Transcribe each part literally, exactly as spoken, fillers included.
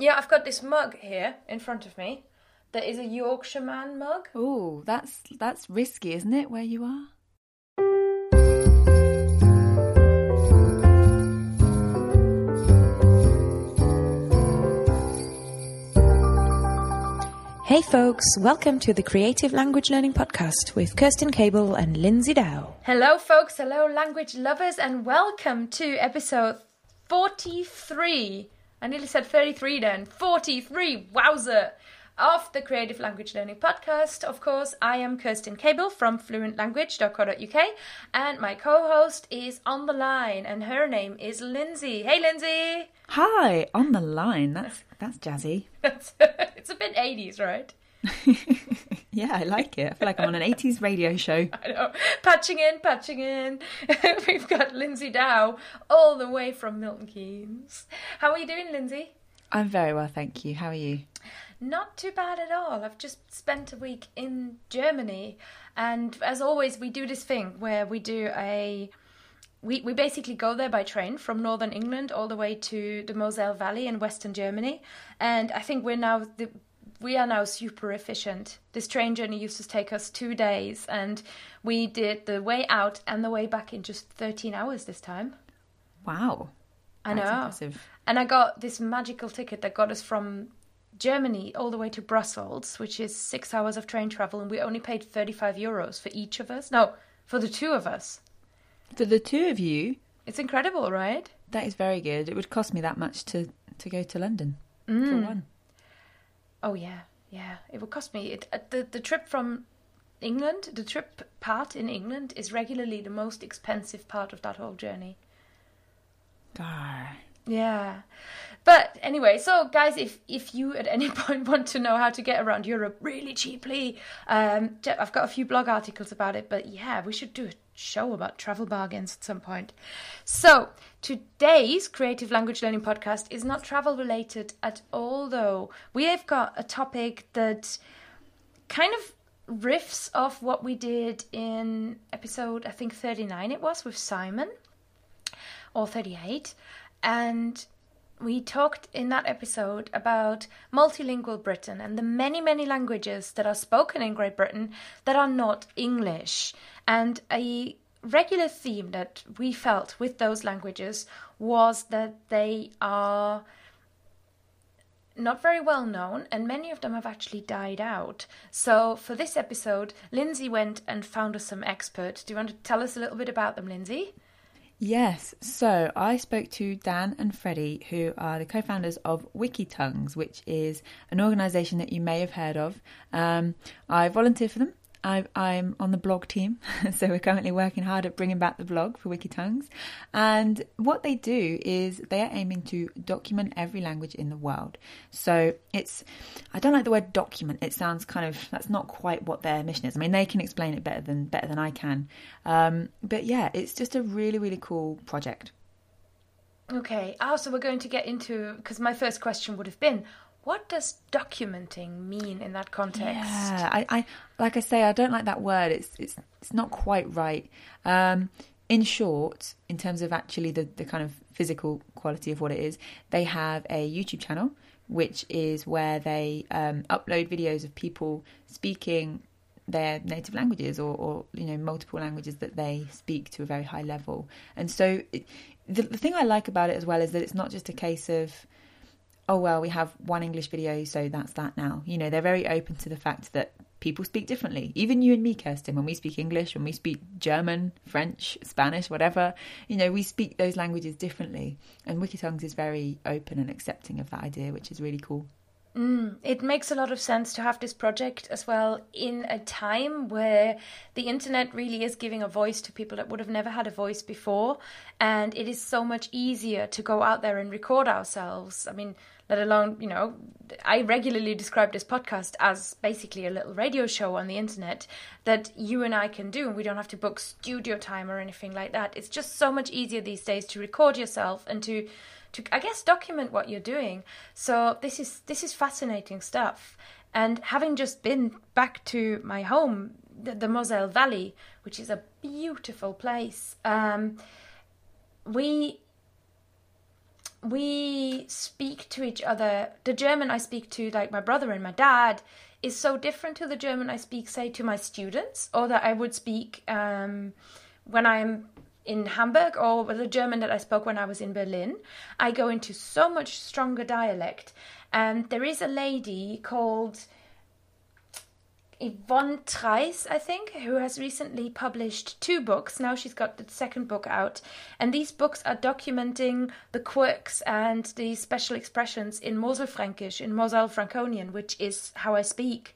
Yeah, I've got this mug here in front of me that is a Yorkshire man mug. Ooh, that's that's risky, isn't it, where you are? Hey folks, welcome to the Creative Language Learning Podcast with Kirsten Cable and Lindsay Dow. Hello folks, hello language lovers, and welcome to episode forty-three. I nearly said thirty-three then. forty-three, wowzer, of the Creative Language Learning Podcast. Of course, I am Kirsten Cable from fluent language dot co dot U K, and my co-host is On The Line, and her name is Lindsay. Hey Lindsay! Hi, On The Line, that's... That's jazzy. It's a bit eighties, right? Yeah, I like it. I feel like I'm on an eighties radio show. I know. Patching in, patching in. We've got Lindsay Dow all the way from Milton Keynes. How are you doing, Lindsay? I'm very well, thank you. How are you? Not too bad at all. I've just spent a week in Germany. And as always, we do this thing where we do a... We we basically go there by train from Northern England all the way to the Moselle Valley in Western Germany, and I think we're now the, we are now super efficient. This train journey used to take us two days, and we did the way out and the way back in just thirteen hours this time. Wow, I know. That's impressive. And I got this magical ticket that got us from Germany all the way to Brussels, which is six hours of train travel, and we only paid thirty-five euros for each of us. No, for the two of us. For the two of you? It's incredible, right? That is very good. It would cost me that much to, to go to London mm. for one. Oh, yeah, yeah. It would cost me... It, uh, the, the trip from England, the trip part in England is regularly the most expensive part of that whole journey. Darn. Yeah. But anyway, so guys, if, if you at any point want to know how to get around Europe really cheaply, um, I've got a few blog articles about it, but yeah, we should do it. Show about travel bargains at some point. So today's Creative Language Learning Podcast is not travel related at all, though. We have got a topic that kind of riffs off what we did in episode, I think thirty-nine it was, with Simon, or thirty-eight. And we talked in that episode about multilingual Britain and the many, many languages that are spoken in Great Britain that are not English. And a regular theme that we felt with those languages was that they are not very well known, and many of them have actually died out. So for this episode, Lindsay went and found us some experts. Do you want to tell us a little bit about them, Lindsay? Yes, so I spoke to Dan and Freddie, who are the co-founders of Wikitongues, which is an organisation that you may have heard of. Um, I volunteered for them. I've, I'm on the blog team, so we're currently working hard at bringing back the blog for Wikitongues. And what they do is they are aiming to document every language in the world. So it's, I don't like the word document. It sounds kind of, that's not quite what their mission is. I mean, they can explain it better than better than I can. Um, but yeah, it's just a really, really cool project. Okay. Oh, so we're going to get into, because my first question would have been, what does documenting mean in that context? Yeah, I, I like I say, I don't like that word. It's it's it's not quite right. Um, in short, in terms of actually the, the kind of physical quality of what it is, they have a YouTube channel, which is where they um, upload videos of people speaking their native languages or, or, you know, multiple languages that they speak to a very high level. And so it, the, the thing I like about it as well is that it's not just a case of, oh, well, we have one English video, so that's that now. You know, they're very open to the fact that people speak differently. Even you and me, Kirsten, when we speak English, when we speak German, French, Spanish, whatever, you know, we speak those languages differently. And Wikitongues is very open and accepting of that idea, which is really cool. Mm, it makes a lot of sense to have this project as well in a time where the internet really is giving a voice to people that would have never had a voice before. And it is so much easier to go out there and record ourselves. I mean, let alone, you know, I regularly describe this podcast as basically a little radio show on the internet that you and I can do. And we don't have to book studio time or anything like that. It's just so much easier these days to record yourself and to To, I guess, document what you're doing. So this is this is fascinating stuff. And having just been back to my home, the, the Moselle Valley, which is a beautiful place, um, we we speak to each other. The German I speak to, like my brother and my dad, is so different to the German I speak, say, to my students, or that I would speak um, when I'm in Hamburg, or the German that I spoke when I was in Berlin. I go into so much stronger dialect. And um, there is a lady called Yvonne Treis, I think, who has recently published two books. Now she's got the second book out. And these books are documenting the quirks and the special expressions in Moselfränkisch, in Moselle Franconian, which is how I speak.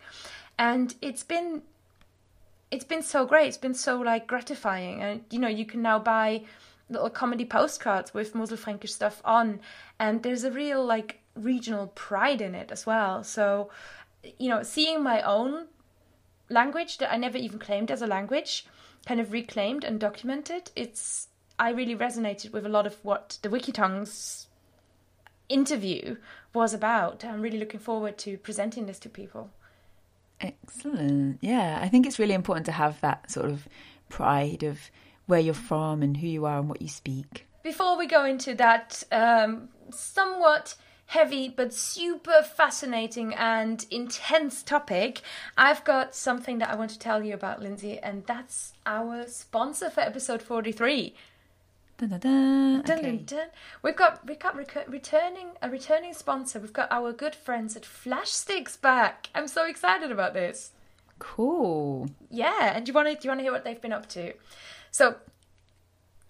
And it's been it's been so great. It's been so, like, gratifying. And, you know, you can now buy little comedy postcards with Moselfränkisch stuff on. And there's a real, like, regional pride in it as well. So, you know, seeing my own language that I never even claimed as a language kind of reclaimed and documented, it's I really resonated with a lot of what the Wikitongues interview was about. I'm really looking forward to presenting this to people. Excellent. Yeah, I think it's really important to have that sort of pride of where you're from and who you are and what you speak. Before we go into that um, somewhat heavy but super fascinating and intense topic, I've got something that I want to tell you about, Lindsay, and that's our sponsor for episode forty-three. Dun, dun, dun. Dun, okay. dun, dun. We've got we've got rec- returning a returning sponsor. We've got our good friends at Flashsticks back. I'm so excited about this. Cool. Yeah, and do you want to do you want to hear what they've been up to? So,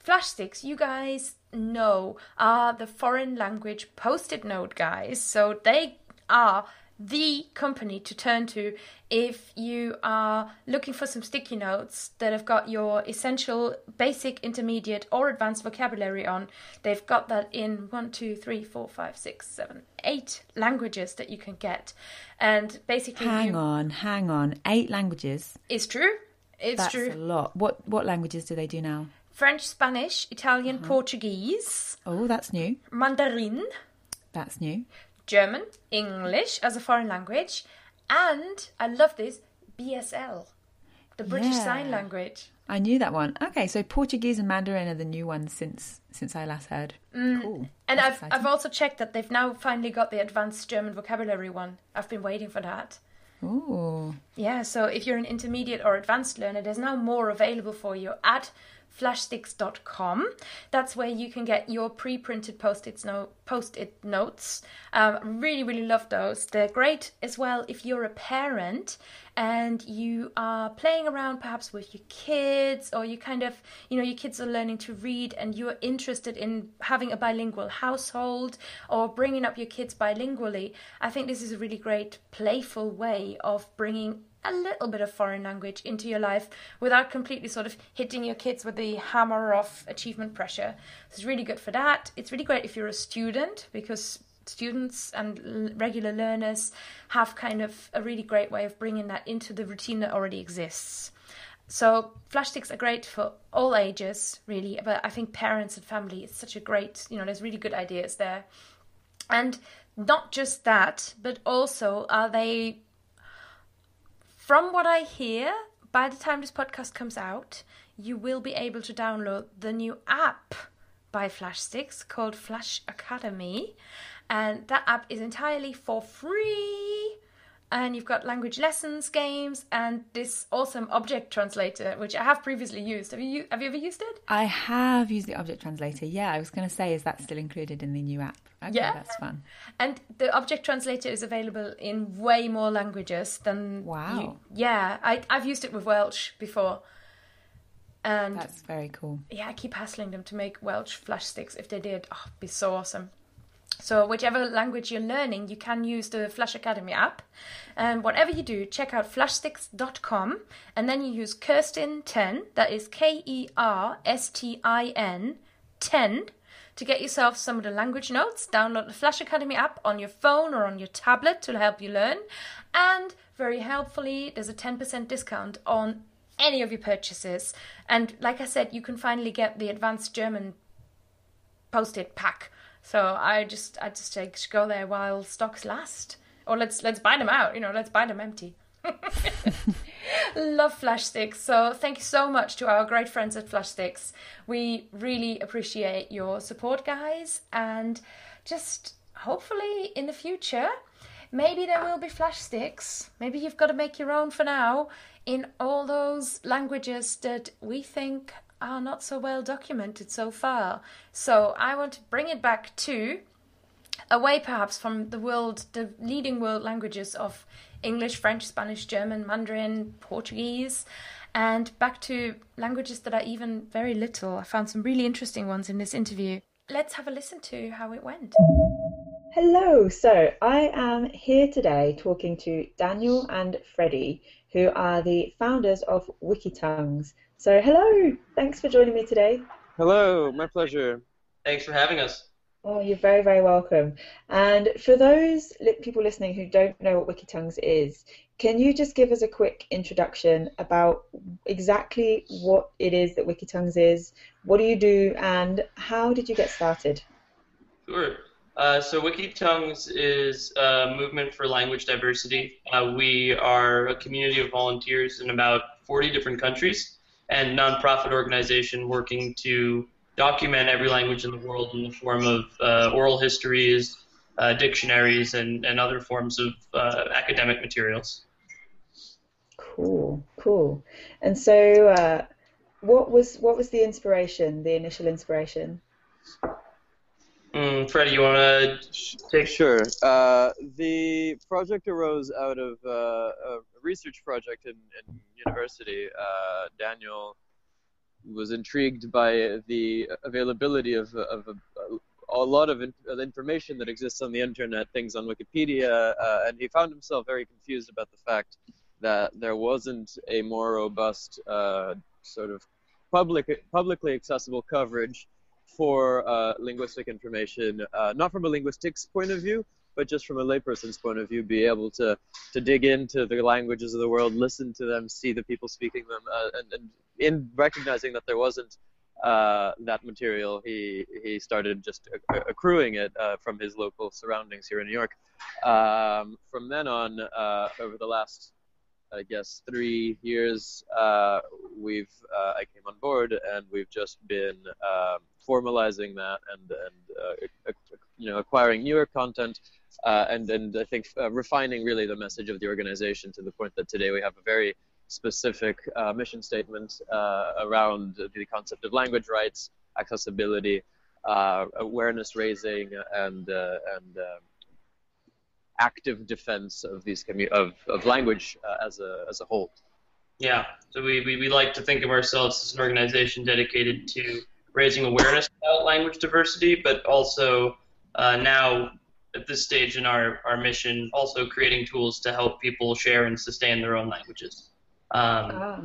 Flashsticks, you guys know, are the foreign language post-it note guys. So they are the company to turn to if you are looking for some sticky notes that have got your essential, basic, intermediate or advanced vocabulary on. They've got that in one, two, three, four, five, six, seven, eight languages that you can get. And basically... Hang you... on, hang on. Eight languages? It's true. It's That's true. That's a lot. What, what languages do they do now? French, Spanish, Italian, uh-huh. Portuguese. Oh, that's new. Mandarin. That's new. German, English as a foreign language. And, I love this, B S L, the British yeah. Sign Language. I knew that one. Okay, so Portuguese and Mandarin are the new ones since since I last heard. Mm. Cool. And that's I've exciting. I've also checked that they've now finally got the advanced German vocabulary one. I've been waiting for that. Ooh. Yeah, so if you're an intermediate or advanced learner, there's now more available for you at flashsticks dot com. That's where you can get your pre-printed post-its no- post-it notes. Um, really, really love those. They're great as well if you're a parent and you are playing around perhaps with your kids, or you kind of, you know, your kids are learning to read and you're interested in having a bilingual household or bringing up your kids bilingually. I think this is a really great playful way of bringing a little bit of foreign language into your life without completely sort of hitting your kids with the hammer of achievement pressure. It's really good for that. It's really great if you're a student, because students and regular learners have kind of a really great way of bringing that into the routine that already exists. So Flashsticks are great for all ages, really, but I think parents and family is such a great, you know, there's really good ideas there. And not just that, but also are they... From what I hear, by the time this podcast comes out, you will be able to download the new app by Flashsticks called Flash Academy. And that app is entirely for free. And you've got language lessons, games, and this awesome object translator, which I have previously used. Have you have you ever used it? I have used the object translator. Yeah, I was going to say, is that still included in the new app? Okay, yeah, that's fun. And the object translator is available in way more languages than wow. You, yeah, I, I've used it with Welsh before. And that's very cool. Yeah, I keep hassling them to make Welsh Flashsticks. If they did, oh, it'd be so awesome. So whichever language you're learning, you can use the Flash Academy app. And um, whatever you do, check out flashsticks dot com. And then you use Kirsten ten, that is K E R S T I N, ten, to get yourself some of the language notes. Download the Flash Academy app on your phone or on your tablet to help you learn. And very helpfully, there's a ten percent discount on any of your purchases. And like I said, you can finally get the advanced German post-it pack. So I just I just like go there while stocks last, or let's let's buy them out. You know, let's buy them empty. Love Flashsticks. So thank you so much to our great friends at Flashsticks. We really appreciate your support, guys, and just hopefully in the future, maybe there will be Flashsticks. Maybe you've got to make your own for now in all those languages that we think are not so well documented so far. So I want to bring it back to away perhaps from the world, the leading world languages of English, French, Spanish, German, Mandarin, Portuguese, and back to languages that are even very little. I found some really interesting ones in this interview. Let's have a listen to how it went. Hello, so I am here today talking to Daniel and Freddie, who are the founders of Wikitongues. So hello, thanks for joining me today. Hello, my pleasure. Thanks for having us. Oh, you're very, very welcome. And for those li- people listening who don't know what Wikitongues is, can you just give us a quick introduction about exactly what it is that Wikitongues is, what do you do, and how did you get started? Sure. Uh, so Wikitongues is a movement for language diversity. Uh, we are a community of volunteers in about forty different countries and nonprofit organization working to document every language in the world in the form of uh, oral histories, uh, dictionaries, and, and other forms of uh, academic materials. Cool, cool. And so, uh, what was what was the inspiration? The initial inspiration? Mm, Freddie, you want to take? Sure. Uh, the project arose out of uh, a research project in, in university. Uh, Daniel was intrigued by the availability of, of, of a lot of in, information that exists on the internet, things on Wikipedia, uh, and he found himself very confused about the fact that there wasn't a more robust uh, sort of public, publicly accessible coverage for uh, linguistic information, uh, not from a linguistics point of view, but just from a layperson's point of view, be able to, to dig into the languages of the world, listen to them, see the people speaking them, uh, and, and in recognizing that there wasn't uh, that material, he he started just accruing it uh, from his local surroundings here in New York. Um, from then on, uh, over the last, I guess, three years, uh, we've uh, I came on board, and we've just been um, formalizing that and and uh, you know acquiring newer content, uh, and and I think uh, refining really the message of the organization to the point that today we have a very specific uh, mission statement uh, around the concept of language rights, accessibility, uh, awareness raising, and uh, and uh, active defense of these commu- of of language uh, as a as a whole. Yeah, so we, we we like to think of ourselves as an organization dedicated to raising awareness about language diversity, but also uh, now at this stage in our our mission, also creating tools to help people share and sustain their own languages. Um, ah,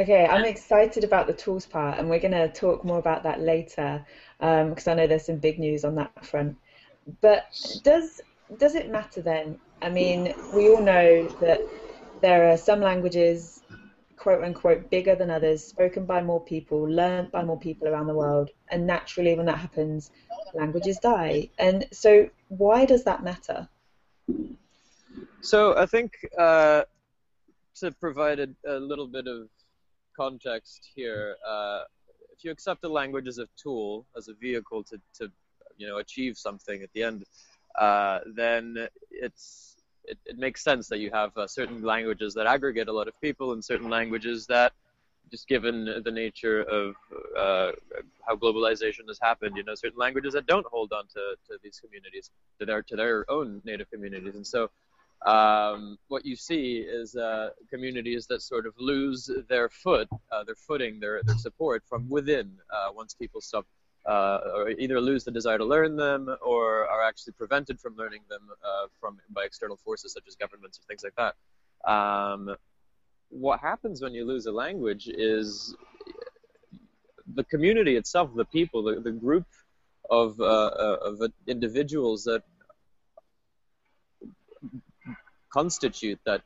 okay, I'm excited about the tools part, and we're going to talk more about that later, because um, I know there's some big news on that front. But does does it matter then? I mean, we all know that there are some languages, quote unquote, bigger than others, spoken by more people, learned by more people around the world, and naturally when that happens, languages die. And so why does that matter? So I think... Uh, to provide a, a little bit of context here, uh, if you accept a language as a tool, as a vehicle to, to you know, achieve something at the end, uh, then it's it, it makes sense that you have uh, certain languages that aggregate a lot of people and certain languages that, just given the nature of uh, how globalization has happened, you know, certain languages that don't hold on to, to these communities, to their to their own native communities, and so. Um, what you see is uh, communities that sort of lose their foot, uh, their footing, their, their support from within uh, once people stop, uh, or either lose the desire to learn them or are actually prevented from learning them uh, from by external forces such as governments or things like that. Um, what happens when you lose a language is the community itself, the people, the, the group of, uh, of uh, individuals that constitute that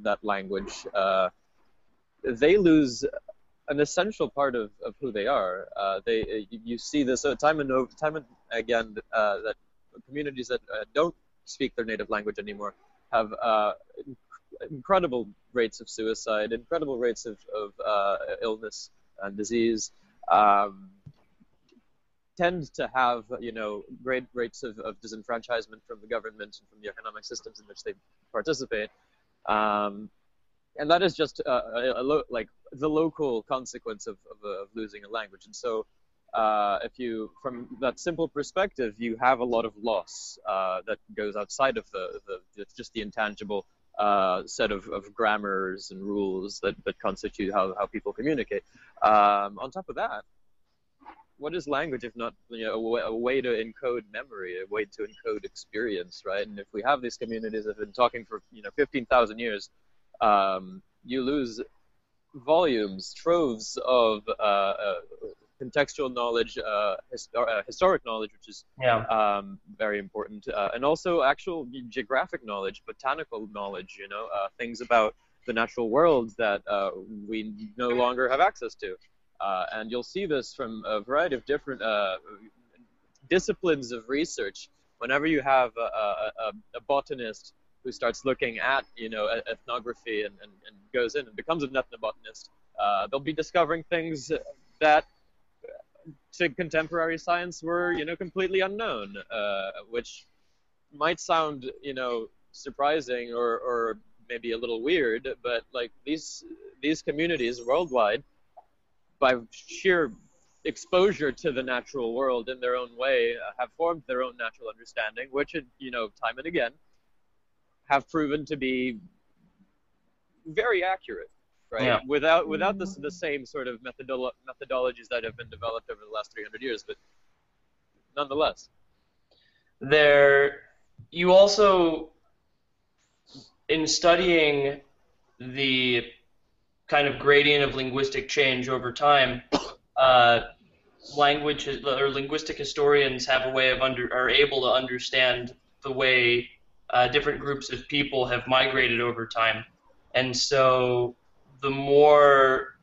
that language, uh, they lose an essential part of, of who they are. Uh, they you see this time and over, time and again uh, that communities that uh, don't speak their native language anymore have uh, incredible rates of suicide, incredible rates of, of uh, illness and disease, um, tend to have, you know, great rates of, of disenfranchisement from the government and from the economic systems in which they participate. Um, and that is just uh, a, a lo like the local consequence of, of, of losing a language. And so uh, if you, from that simple perspective, you have a lot of loss uh, that goes outside of the, the, the just the intangible uh, set of, of grammars and rules that, that constitute how, how people communicate. Um, on top of that, what is language if not, you know, a, w a way to encode memory, a way to encode experience, right? And if we have these communities that have been talking for, you know, fifteen thousand years, um, you lose volumes, troves of uh, uh, contextual knowledge, uh, histor uh, historic knowledge, which is yeah. um, very important, uh, and also actual geographic knowledge, botanical knowledge, you know, uh, things about the natural world that uh, we no longer have access to. Uh, and you'll see this from a variety of different uh, disciplines of research. Whenever you have a, a, a botanist who starts looking at, you know, ethnography and, and, and goes in and becomes an ethnobotanist, uh, they'll be discovering things that to contemporary science were, you know, completely unknown, uh, which might sound, you know, surprising or, or maybe a little weird, but like these these communities worldwide, by sheer exposure to the natural world in their own way, uh, have formed their own natural understanding, which, you know, time and again, have proven to be very accurate, right? Yeah. Without without the, the same sort of methodolo methodologies that have been developed over the last three hundred years, but nonetheless. There, you also, in studying the kind of gradient of linguistic change over time, uh, language or linguistic historians have a way of under are able to understand the way uh, different groups of people have migrated over time, and so the more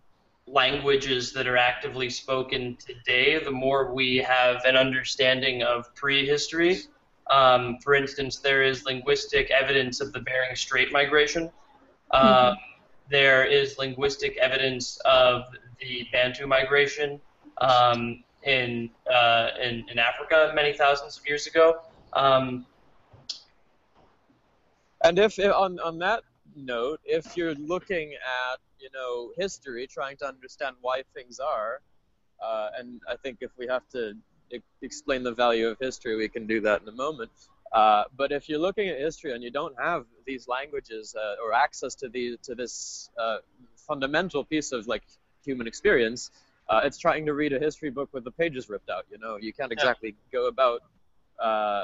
languages that are actively spoken today, the more we have an understanding of prehistory. Um, for instance, there is linguistic evidence of the Bering Strait migration. Uh, mm-hmm. There is linguistic evidence of the Bantu migration um, in, uh, in in Africa many thousands of years ago. Um, and if on on that note, if you're looking at, you know, history, trying to understand why things are, uh, and I think if we have to e- explain the value of history, we can do that in a moment. Uh, but if you're looking at history and you don't have these languages uh, or access to the to this uh, fundamental piece of like human experience, uh, it's trying to read a history book with the pages ripped out. You know, you can't exactly go about uh,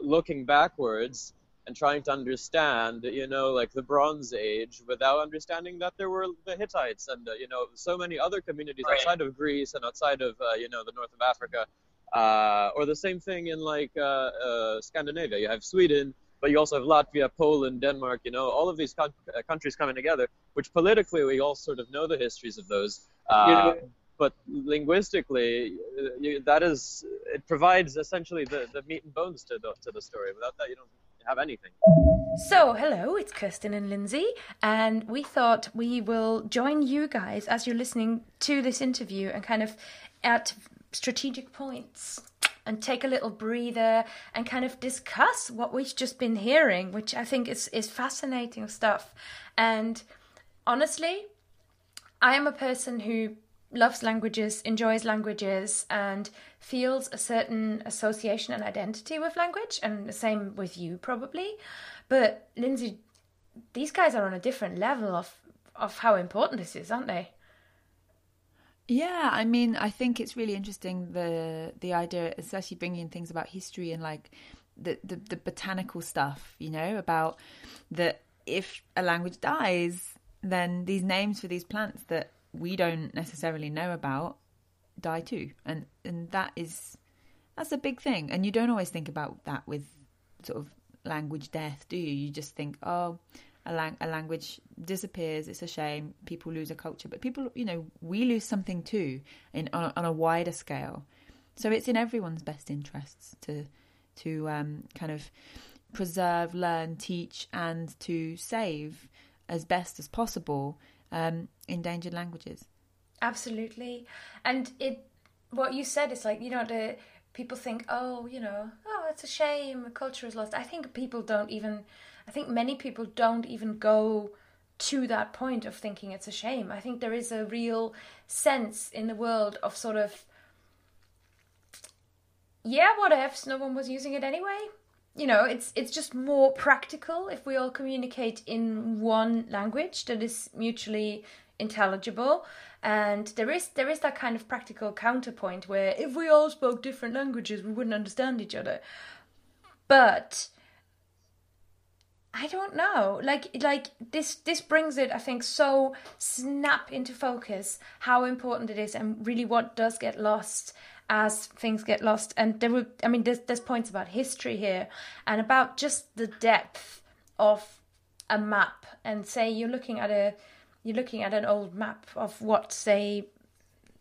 looking backwards and trying to understand, you know, like the Bronze Age without understanding that there were the Hittites and uh, you know, so many other communities right. outside of Greece and outside of uh, you know, the north of Africa. Uh, or the same thing in like uh, uh, Scandinavia. You have Sweden, but you also have Latvia, Poland, Denmark, you know, all of these co uh, countries coming together, which politically we all sort of know the histories of those. Uh, you know, but linguistically, uh, you, that is, it provides essentially the, the meat and bones to the, to the story. Without that, you don't have anything. So, hello, it's Kirsten and Lindsay, and we thought we will join you guys as you're listening to this interview and kind of at strategic points and take a little breather and kind of discuss what we've just been hearing, which I think is, is fascinating stuff. And honestly, I am a person who loves languages, enjoys languages, and feels a certain association and identity with language, and the same with you probably. But Lindsay, these guys are on a different level of, of how important this is, aren't they? Yeah, I mean, I think it's really interesting, the the idea, especially bringing in things about history and like the, the, the botanical stuff, you know, about that if a language dies, then these names for these plants that we don't necessarily know about die too. And and that is, that's a big thing. And you don't always think about that with sort of language death, do you? You just think, oh, A, lang a language disappears, it's a shame, people lose a culture. But people, you know, we lose something too in on a, on a wider scale. So it's in everyone's best interests to to um, kind of preserve, learn, teach, and to save as best as possible um, endangered languages. Absolutely. And it, what you said is like, you know, the people think, oh, you know, oh, it's a shame, culture is lost. I think people don't even, I think many people don't even go to that point of thinking it's a shame. I think there is a real sense in the world of sort of, yeah, what ifs, no one was using it anyway. You know, it's it's just more practical if we all communicate in one language that is mutually intelligible. And there is there is that kind of practical counterpoint where if we all spoke different languages, we wouldn't understand each other. But I don't know, like like this this brings it, I think, so snap into focus how important it is and really what does get lost as things get lost. And there were, I mean, there's, there's points about history here and about just the depth of a map. And say you're looking at a, you're looking at an old map of what, say,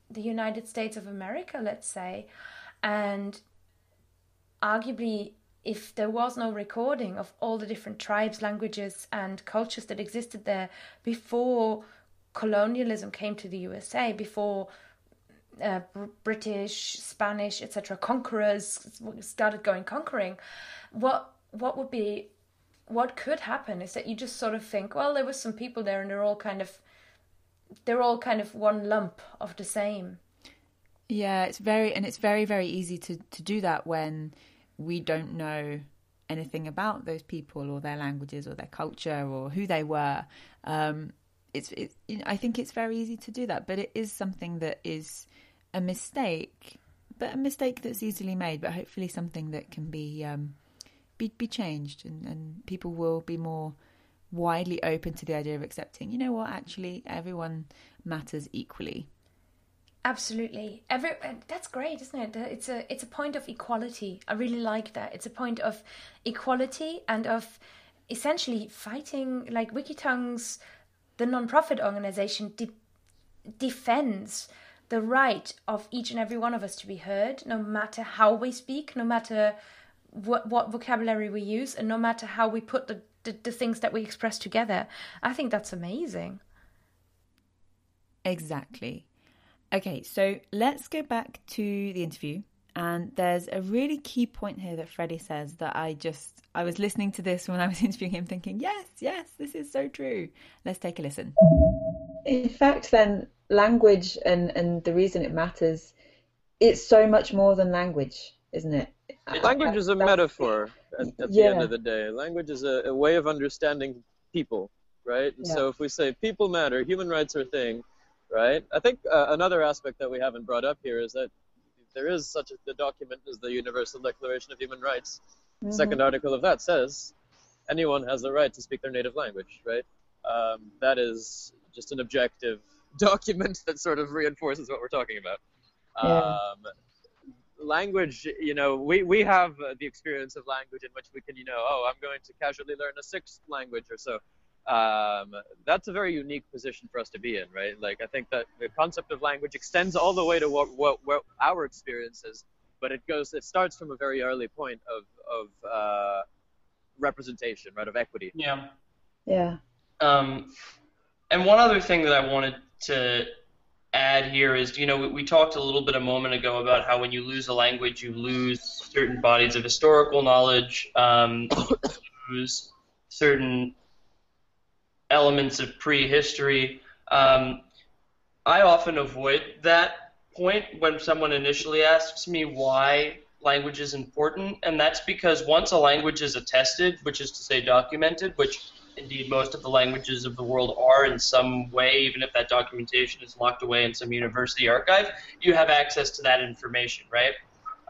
the United States of America, let's say, and arguably, if there was no recording of all the different tribes, languages and cultures that existed there before colonialism came to the U S A, before uh, British, Spanish, et cetera conquerors started going conquering, what what would be, what could happen is that you just sort of think, well, there were some people there and they're all kind of, they're all kind of one lump of the same. Yeah, it's very, and it's very, very easy to, to do that when we don't know anything about those people or their languages or their culture or who they were. Um, it's, it, you know, I think it's very easy to do that, but it is something that is a mistake, but a mistake that's easily made, but hopefully something that can be um, be, be changed, and, and people will be more widely open to the idea of accepting, you know what, actually everyone matters equally. Absolutely. Every, that's great, isn't it? It's a it's a point of equality. I really like that. It's a point of equality and of essentially fighting, like Wikitongues, the non-profit organisation, de- defends the right of each and every one of us to be heard, no matter how we speak, no matter what, what vocabulary we use, and no matter how we put the, the, the things that we express together. I think that's amazing. Exactly. Okay, so let's go back to the interview, and there's a really key point here that Freddie says that I just, I was listening to this when I was interviewing him thinking, yes, yes, this is so true. Let's take a listen. In fact, then, language and, and the reason it matters, it's so much more than language, isn't it? Language is a metaphor at, at yeah. the end of the day. Language is a, a way of understanding people, right? And yeah. So if we say people matter, human rights are a thing, right? I think uh, another aspect that we haven't brought up here is that there is such a document as the Universal Declaration of Human Rights. Mm-hmm. Second article of that says, anyone has the right to speak their native language, right? Um, that is just an objective document that sort of reinforces what we're talking about. Yeah. Um, language, you know, we, we have uh, the experience of language in which we can, you know, oh, I'm going to casually learn a sixth language or so. Um, that's a very unique position for us to be in, right? Like, I think that the concept of language extends all the way to what, what, what our experience is, but it goes, it starts from a very early point of, of uh, representation, right, of equity. Yeah. Yeah. Um, and one other thing that I wanted to add here is, you know, we, we talked a little bit a moment ago about how when you lose a language, you lose certain bodies of historical knowledge, um, you lose certain elements of prehistory. Um, I often avoid that point when someone initially asks me why language is important, and that's because once a language is attested, which is to say documented, which indeed most of the languages of the world are in some way, even if that documentation is locked away in some university archive, you have access to that information, right?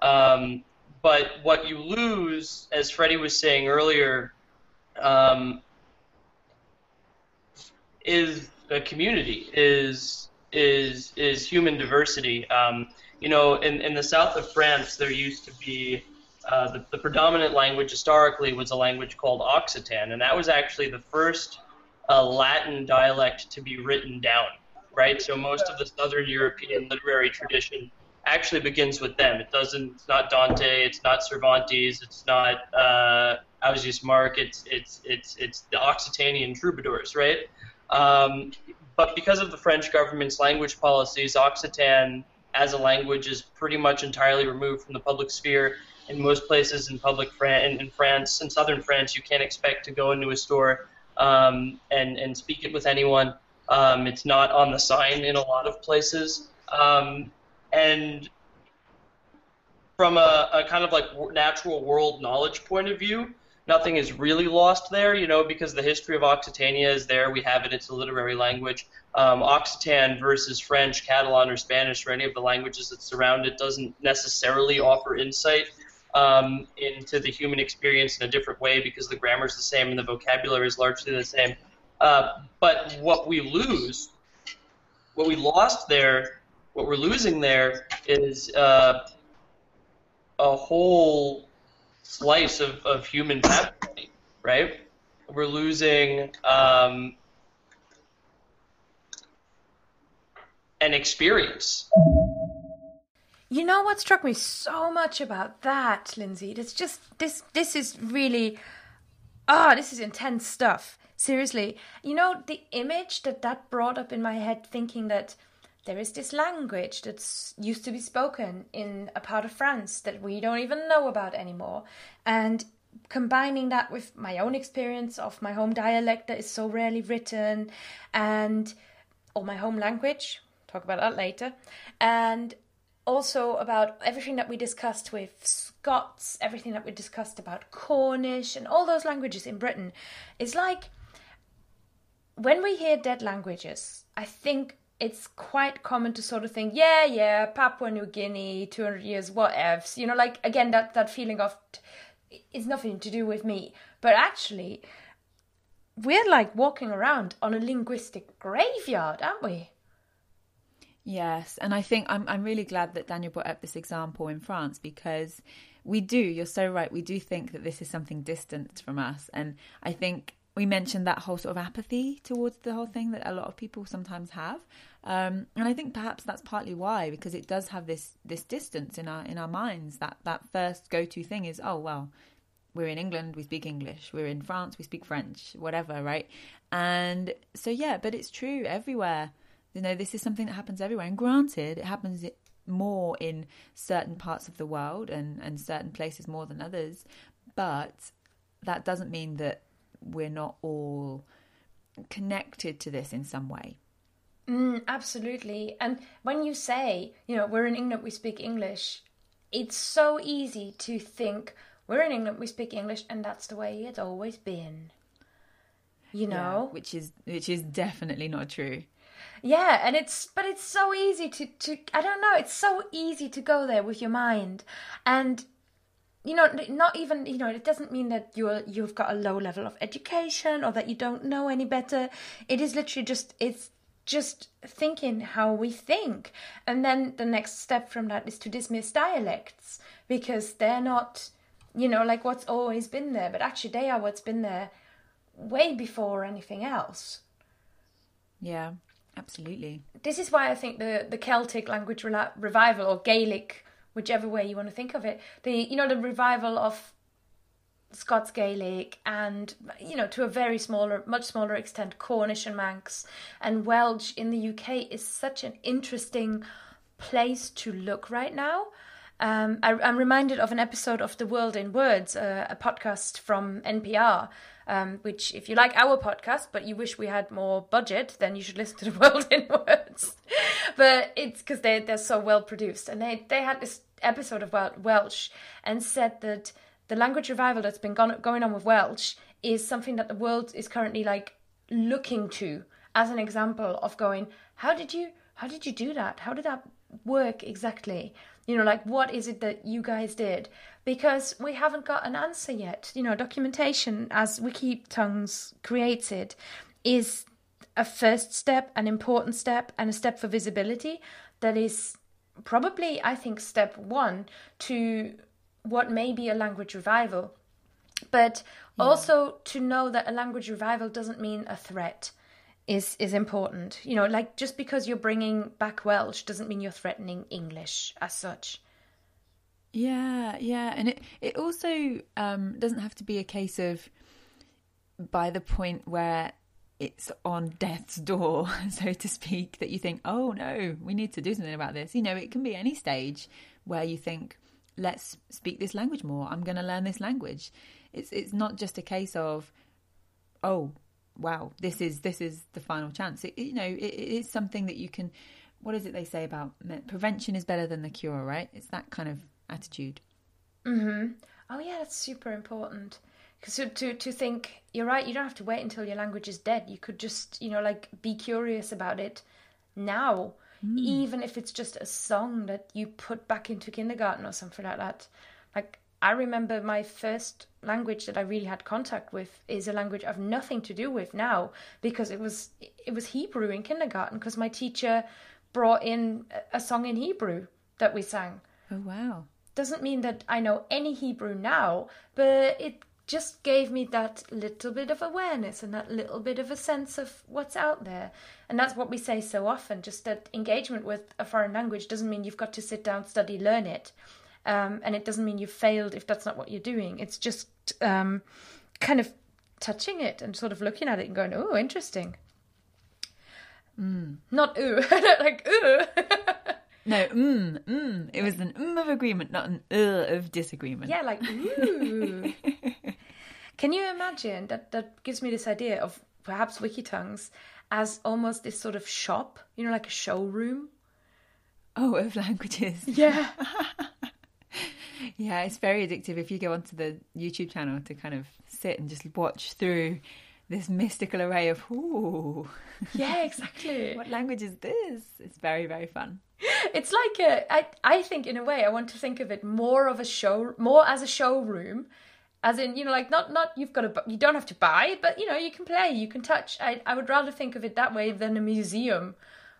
Um, but what you lose, as Freddie was saying earlier, um, is a community, is is is human diversity. Um, you know, in, in the south of France, there used to be, uh, the, the predominant language historically was a language called Occitan, and that was actually the first uh, Latin dialect to be written down, right? So most of the southern European literary tradition actually begins with them. It doesn't, it's not Dante, it's not Cervantes, it's not uh, Ausius Mark, it's it's it's it's the Occitanian troubadours, right? Um, but because of the French government's language policies, Occitan as a language is pretty much entirely removed from the public sphere. In most places in public Fran- in France, in southern France, you can't expect to go into a store um, and and speak it with anyone. Um, it's not on the sign in a lot of places, um, and from a, a kind of like natural world knowledge point of view, nothing is really lost there, you know, because the history of Occitania is there. We have it. It's a literary language. Um, Occitan versus French, Catalan, or Spanish, or any of the languages that surround it doesn't necessarily offer insight um, into the human experience in a different way because the grammar is the same and the vocabulary is largely the same. Uh, but what we lose, what we lost there, what we're losing there is uh, a whole slice of, of human fabric, right? We're losing um, an experience. You know what struck me so much about that, Lindsay? It's just, this This is really, ah, oh, this is intense stuff. Seriously. You know, the image that that brought up in my head, thinking that there is this language that's used to be spoken in a part of France that we don't even know about anymore. And combining that with my own experience of my home dialect that is so rarely written, and or my home language, talk about that later, and also about everything that we discussed with Scots, everything that we discussed about Cornish and all those languages in Britain. It's like, when we hear dead languages, I think it's quite common to sort of think, yeah, yeah, Papua New Guinea, two hundred years, what ifs. You know, like, again, that, that feeling of t- it's nothing to do with me. But actually, we're like walking around on a linguistic graveyard, aren't we? Yes, and I think I'm I'm really glad that Daniel brought up this example in France, because we do, you're so right, we do think that this is something distant from us. And I think we mentioned that whole sort of apathy towards the whole thing that a lot of people sometimes have. Um, and I think perhaps that's partly why, because it does have this this distance in our in our minds. That, that first go-to thing is, oh, well, we're in England, we speak English. We're in France, we speak French, whatever, right? And so, yeah, but it's true everywhere. You know, this is something that happens everywhere. And granted, it happens more in certain parts of the world and, and certain places more than others. But that doesn't mean that we're not all connected to this in some way. Mm, absolutely. And when you say, you know, we're in England, we speak English, it's so easy to think we're in England, we speak English, and that's the way it's always been. You know, yeah, which is which is definitely not true. Yeah, and it's but it's so easy to to I don't know, it's so easy to go there with your mind. And you know, not even, you know, it doesn't mean that you're, you've got a low level of education or that you don't know any better. It is literally just, it's just thinking how we think. And then the next step from that is to dismiss dialects because they're not, you know, like what's always been there, but actually they are what's been there way before anything else. Yeah, absolutely. This is why I think the, the Celtic language re- revival or Gaelic, whichever way you want to think of it, the, you know, the revival of Scots Gaelic and, you know, to a very smaller, much smaller extent, Cornish and Manx and Welsh in the U K is such an interesting place to look right now. Um, I, I'm reminded of an episode of The World in Words, uh, a podcast from N P R, um, which if you like our podcast but you wish we had more budget, then you should listen to The World in Words. But it's because they, they're so well produced. And they, they had this episode about Welsh and said that the language revival that's been gone, going on with Welsh is something that the world is currently like looking to as an example of going, how did you, how did you do that? How did that work exactly? You know, like, what is it that you guys did? Because we haven't got an answer yet. You know, documentation as Wikitongues creates it is a first step, an important step, and a step for visibility that is probably, I think, step one to what may be a language revival. But yeah, also to know that a language revival doesn't mean a threat is is important. You know, like, just because you're bringing back Welsh doesn't mean you're threatening English as such. Yeah, yeah. And it, it also um, doesn't have to be a case of by the point where it's on death's door, so to speak, that you think, oh no, we need to do something about this. You know, it can be any stage where you think, let's speak this language more. I'm going to learn this language. It's it's not just a case of, oh, wow, this is this is the final chance. It, you know, it, it is something that you can, what is it they say about prevention is better than the cure, right? It's that kind of attitude. Mm-hmm. Oh yeah, that's super important. Because so to, to think, you're right, you don't have to wait until your language is dead. You could just, you know, like be curious about it now, mm. even if it's just a song that you put back into kindergarten or something like that. Like, I remember my first language that I really had contact with is a language I've nothing to do with now, because it was it was Hebrew in kindergarten, because my teacher brought in a song in Hebrew that we sang. Oh, wow. Doesn't mean that I know any Hebrew now, but it just gave me that little bit of awareness and that little bit of a sense of what's out there. And that's what we say so often, just that engagement with a foreign language doesn't mean you've got to sit down, study, learn it. Um, and it doesn't mean you've failed if that's not what you're doing. It's just um, kind of touching it and sort of looking at it and going, oh, interesting. Mm. Not ooh, like ooh. No, mm, mm. It was an mm of agreement, not an uh of disagreement. Yeah, like ooh. Can you imagine that? That gives me this idea of perhaps Wikitongues as almost this sort of shop, you know, like a showroom. Oh, of languages. Yeah. Yeah, it's very addictive. If you go onto the YouTube channel to kind of sit and just watch through this mystical array of, ooh. Yeah, exactly. What language is this? It's very, very fun. It's like a, I, I think in a way I want to think of it more of a show, more as a showroom, as in, you know, like not, not you've got to, you don't have to buy, but you know, you can play, you can touch. I, I would rather think of it that way than a museum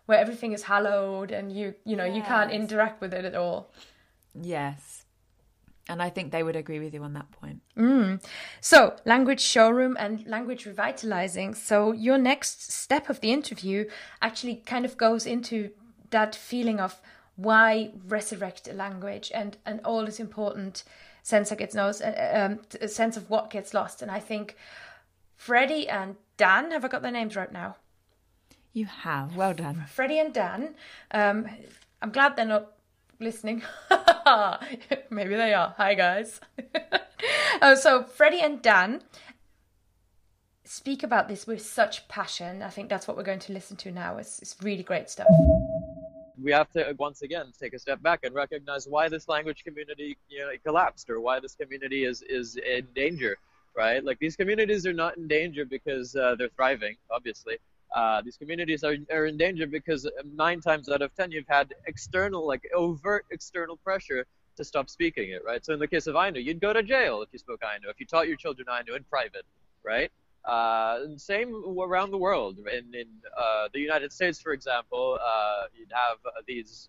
where everything is hallowed and you, you know, yes. you can't interact with it at all. Yes. And I think they would agree with you on that point. Mm. So language showroom and language revitalizing. So your next step of the interview actually kind of goes into that feeling of why resurrect a language and, and all this important sense that gets lost, um, a sense of what gets lost. And I think Freddie and Dan, have I got their names right now? You have. Well done. Freddie and Dan. Um, I'm glad they're not listening. Maybe they are. Hi, guys. uh, so Freddie and Dan speak about this with such passion. I think that's what we're going to listen to now. It's, it's really great stuff. We have to, once again, take a step back and recognize why this language community, you know, collapsed, or why this community is, is in danger, right? Like, these communities are not in danger because uh, they're thriving, obviously. Uh, these communities are, are in danger because nine times out of ten, you've had external, like, overt external pressure to stop speaking it, right? So in the case of Ainu, you'd go to jail if you spoke Ainu, if you taught your children Ainu in private, right? Uh, and same around the world. In, in uh, the United States, for example, uh, you'd have these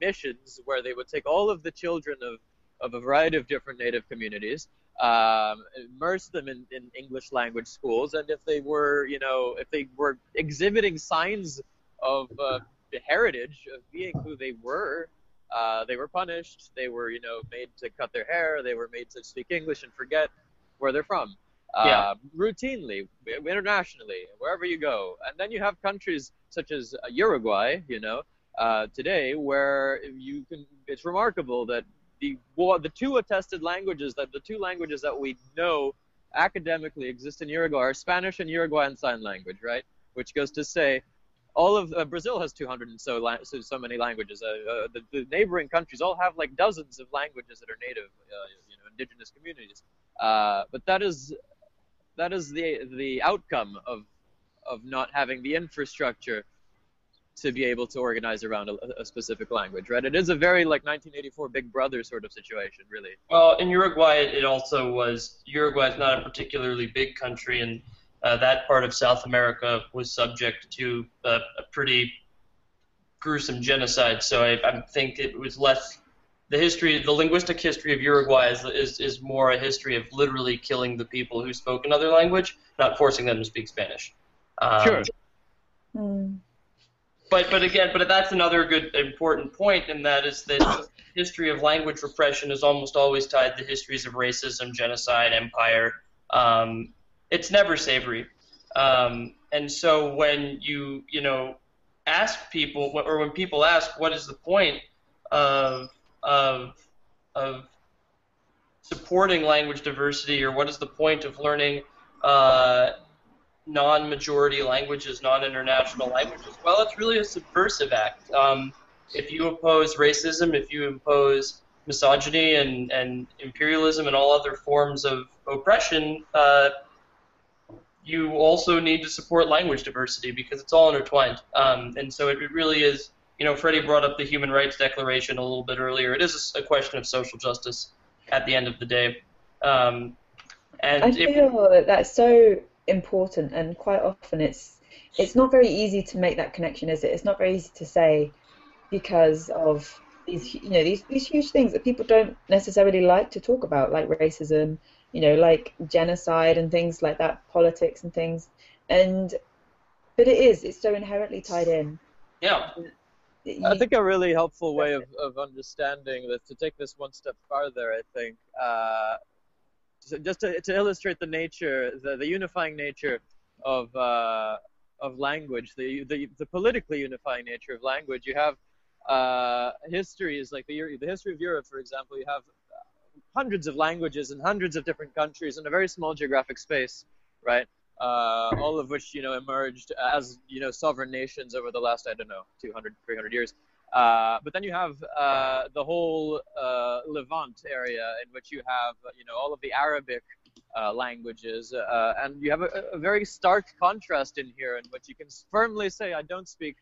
missions where they would take all of the children of, of a variety of different native communities, um, immerse them in, in English language schools, and if they were, you know, if they were exhibiting signs of uh, the heritage of being who they were, uh, they were punished. They were, you know, made to cut their hair. They were made to speak English and forget where they're from. Yeah. Uh, routinely, internationally, wherever you go. And then you have countries such as Uruguay, you know, uh, today, where you can, it's remarkable that the the two attested languages, that the two languages that we know academically exist in Uruguay are Spanish and Uruguayan Sign Language, right? Which goes to say, all of uh, Brazil has two hundred and so, la- so, so many languages. Uh, uh, the, the neighboring countries all have like dozens of languages that are native, uh, you know, indigenous communities. Uh, but that is... That is the the outcome of of not having the infrastructure to be able to organize around a, a specific language, right? It is a very like nineteen eighty-four Big Brother sort of situation, really. Well, in Uruguay, it also was Uruguay is not a particularly big country, and uh, that part of South America was subject to a, a pretty gruesome genocide. So I, I think it was less. The history, the linguistic history of Uruguay is, is is more a history of literally killing the people who spoke another language, not forcing them to speak Spanish. Um, sure. Mm. But but again, but that's another good important point, and that is that history of language repression is almost always tied to histories of racism, genocide, empire. Um, it's never savory. Um, and so when you, you know, ask people, or when people ask, what is the point of, of, of supporting language diversity, or what is the point of learning uh, non-majority languages, non-international languages? Well, it's really a subversive act. Um, if you oppose racism, if you impose misogyny and, and imperialism and all other forms of oppression, uh, you also need to support language diversity because it's all intertwined. Um, and so it, it really is, you know, Freddie brought up the Human Rights Declaration a little bit earlier. It is a question of social justice at the end of the day. Um, and I feel it, that that's so important, and quite often it's it's not very easy to make that connection, is it? It's not very easy to say because of these, you know, these, these huge things that people don't necessarily like to talk about, like racism, you know, like genocide and things like that, politics and things, and but it is, it's so inherently tied in. Yeah. You, I think a really helpful way of, of understanding this, to take this one step farther, I think, uh, just to, to illustrate the nature, the, the unifying nature of, uh, of language, the, the, the politically unifying nature of language, you have uh, histories, like the, the history of Europe, for example, you have hundreds of languages in hundreds of different countries in a very small geographic space, right? Uh, all of which, you know, emerged as, you know, sovereign nations over the last, I don't know, two hundred, three hundred years. Uh, but then you have uh, the whole uh, Levant area in which you have, you know, all of the Arabic uh, languages. Uh, and you have a, a very stark contrast in here in which you can firmly say, I don't speak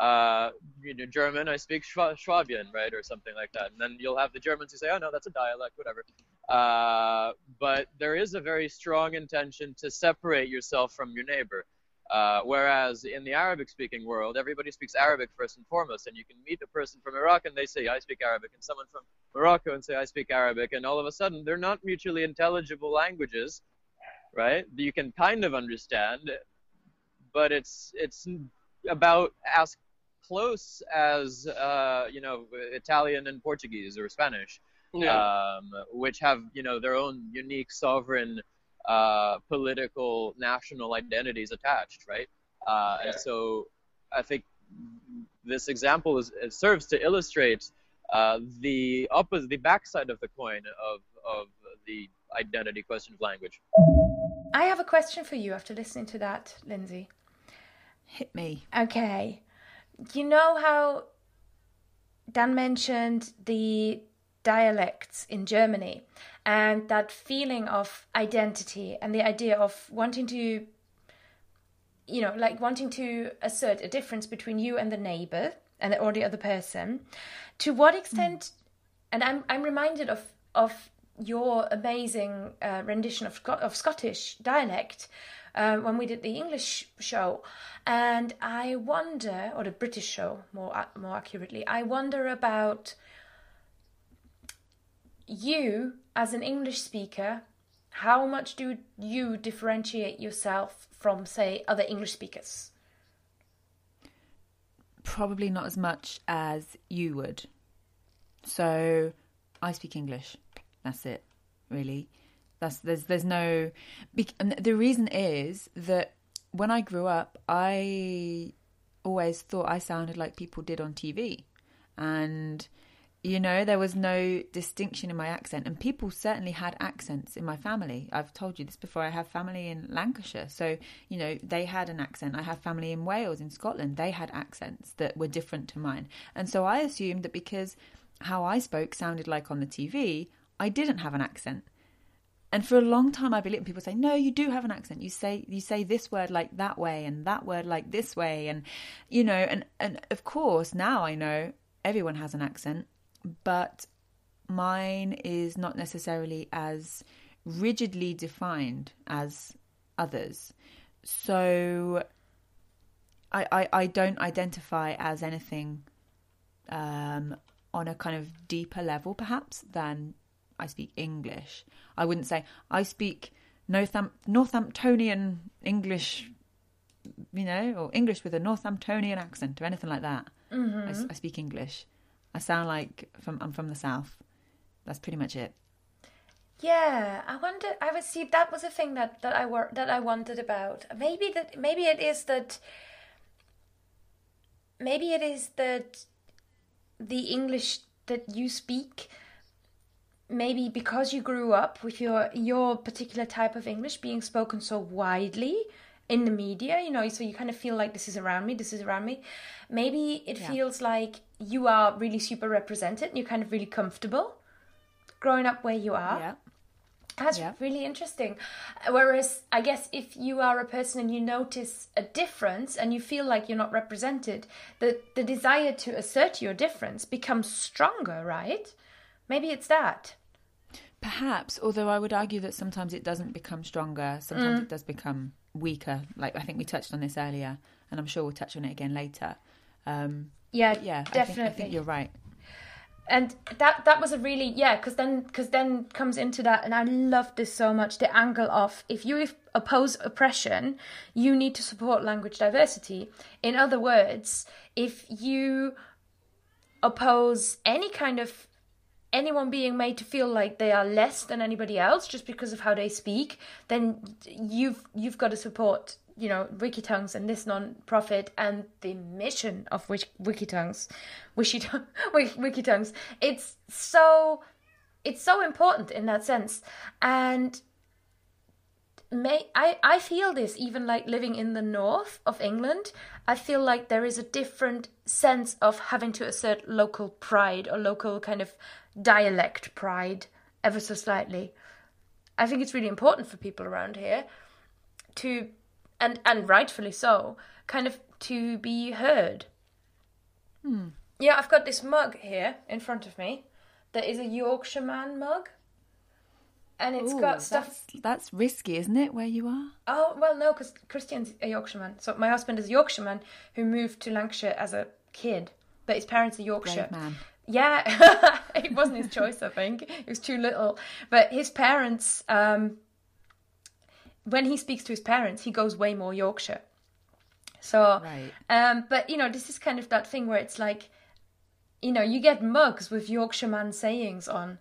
uh, you know, German, I speak Schwabian, right, or something like that. And then you'll have the Germans who say, oh, no, that's a dialect, whatever. Uh, but there is a very strong intention to separate yourself from your neighbor. Uh, whereas in the Arabic-speaking world, everybody speaks Arabic first and foremost, and you can meet a person from Iraq and they say, I speak Arabic, and someone from Morocco and say, I speak Arabic, and all of a sudden they're not mutually intelligible languages, right? You can kind of understand, but it's, it's about as close as, uh, you know, Italian and Portuguese or Spanish, yeah. um, which have, you know, their own unique sovereign Uh, political, national identities attached, right? Uh, and so I think this example is, it serves to illustrate uh, the opposite, the backside of the coin of, of the identity question of language. I have a question for you after listening to that, Lindsay. Hit me. Okay. You know how Dan mentioned the dialects in Germany, and that feeling of identity and the idea of wanting to, you know, like wanting to assert a difference between you and the neighbor and the, or the other person. To what extent, and I'm I'm reminded of of your amazing uh, rendition of of Scottish dialect uh, when we did the English show, and I wonder, or the British show more more accurately, I wonder about you, as an English speaker, how much do you differentiate yourself from, say, other English speakers? Probably not as much as you would. So I speak English. That's it, really. That's there's there's no... And the reason is that when I grew up, I always thought I sounded like people did on T V. And... you know, there was no distinction in my accent, and people certainly had accents in my family. I've told you this before, I have family in Lancashire. So, you know, they had an accent. I have family in Wales, in Scotland. They had accents that were different to mine. And so I assumed that because how I spoke sounded like on the T V, I didn't have an accent. And for a long time, I believed people say, no, you do have an accent. You say you say this word like that way and that word like this way. And, you know, and, and of course, now I know everyone has an accent. But mine is not necessarily as rigidly defined as others. So I, I, I don't identify as anything um, on a kind of deeper level, perhaps, than I speak English. I wouldn't say I speak Northam- Northamptonian English, you know, or English with a Northamptonian accent or anything like that. Mm-hmm. I, I speak English. I sound like from, I'm from the South. That's pretty much it. Yeah, I wonder. I was see that was a thing that that I were that I wondered about. Maybe that maybe it is that. Maybe it is that the English that you speak, maybe because you grew up with your your particular type of English being spoken so widely in the media, you know, so you kind of feel like this is around me, this is around me. Maybe it yeah. feels like you are really super represented and you're kind of really comfortable growing up where you are. Yeah. That's yeah. really interesting. Whereas I guess if you are a person and you notice a difference and you feel like you're not represented, the, the desire to assert your difference becomes stronger, right? Maybe it's that. Perhaps, although I would argue that sometimes it doesn't become stronger. Sometimes mm. it does become weaker. Like I think we touched on this earlier and I'm sure we'll touch on it again later. Um, yeah, yeah, definitely. I think, I think you're right. And that that was a really, yeah, because then, cause then comes into that, and I love this so much, the angle of if you oppose oppression, you need to support language diversity. In other words, if you oppose any kind of, anyone being made to feel like they are less than anybody else just because of how they speak, then you've you've got to support, you know, Wikitongues and this non-profit and the mission of Wik- Wikitongues. Wikitongues. It's so, it's so important in that sense. And may I, I feel this even like living in the north of England. I feel like there is a different sense of having to assert local pride or local kind of dialect pride ever so slightly. I think it's really important for people around here to... And and rightfully so, kind of to be heard. Hmm. Yeah, I've got this mug here in front of me that is a Yorkshire man mug. And it's Ooh, got stuff... That's, that's risky, isn't it, where you are? Oh, well, no, because Christian's a Yorkshire man. So my husband is a Yorkshire man who moved to Lancashire as a kid. But his parents are Yorkshire. Brave man. Yeah, it wasn't his choice, I think. It was too little. But his parents... Um, when he speaks to his parents, he goes way more Yorkshire. So, right. um, but, you know, this is kind of that thing where it's like, you know, you get mugs with Yorkshire man sayings on.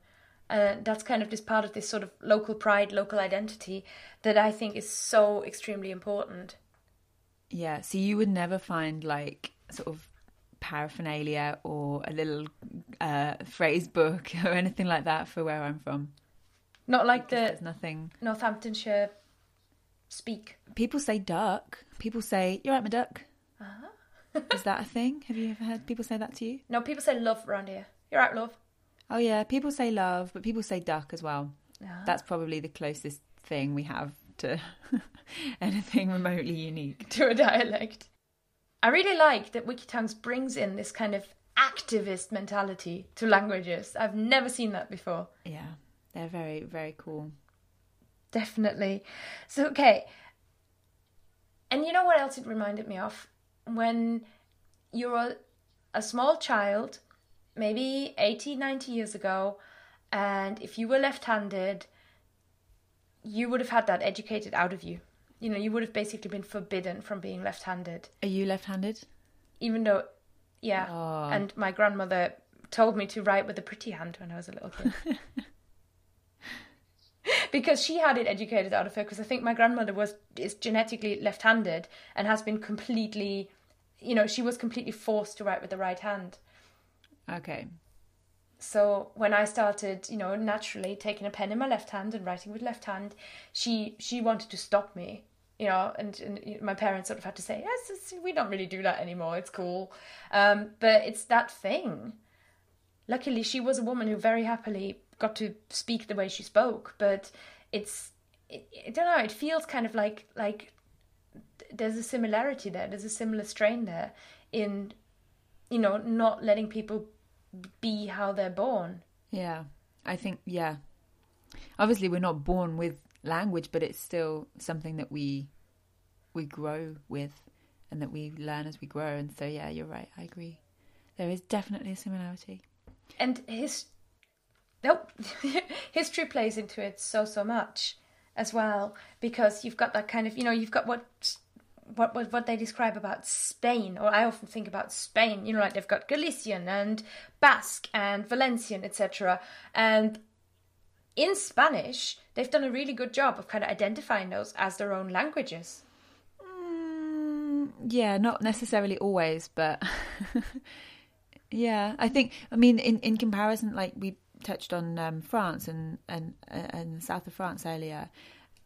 Uh, that's kind of this part of this sort of local pride, local identity that I think is so extremely important. Yeah. So you would never find like sort of paraphernalia or a little uh, phrase book or anything like that for where I'm from. Not like because the there's nothing. Northamptonshire speak. People say duck. People say, "You're right, my duck." Uh-huh. Is that a thing? Have you ever heard people say that to you? No, people say love around here. "You're right, love." Oh yeah, people say love, but people say duck as well. Uh-huh. That's probably the closest thing we have to anything remotely unique to a dialect. I really like that Wikitongues brings in this kind of activist mentality to languages. I've never seen that before. Yeah, they're very, very cool. Definitely. So, okay. And you know what else it reminded me of? When you were a small child, maybe eighty, ninety years ago, and if you were left-handed, you would have had that educated out of you. You know, you would have basically been forbidden from being left-handed. Are you left-handed? Even though, yeah. Oh. And my grandmother told me to write with a pretty hand when I was a little kid. Because she had it educated out of her, because I think my grandmother was is genetically left-handed and has been completely, you know, she was completely forced to write with the right hand. Okay. So when I started, you know, naturally taking a pen in my left hand and writing with left hand, she she wanted to stop me, you know, and, and my parents sort of had to say, yes, it's, we don't really do that anymore, it's cool. Um, but it's that thing. Luckily, she was a woman who very happily got to speak the way she spoke, but it's it, I don't know, it feels kind of like like there's a similarity there, there's a similar strain there in, you know, not letting people be how they're born. Yeah, I think, yeah, obviously we're not born with language, but it's still something that we we grow with and that we learn as we grow. And so yeah, you're right, I agree, there is definitely a similarity. And his Nope. History plays into it so, so much as well, because you've got that kind of, you know, you've got what what what what they describe about Spain, or I often think about Spain, you know, like they've got Galician and Basque and Valencian, et cetera. And in Spanish, they've done a really good job of kind of identifying those as their own languages. Mm, yeah, not necessarily always, but yeah, I think, I mean, in, in comparison, like we touched on um, France and, and, and the south of France earlier.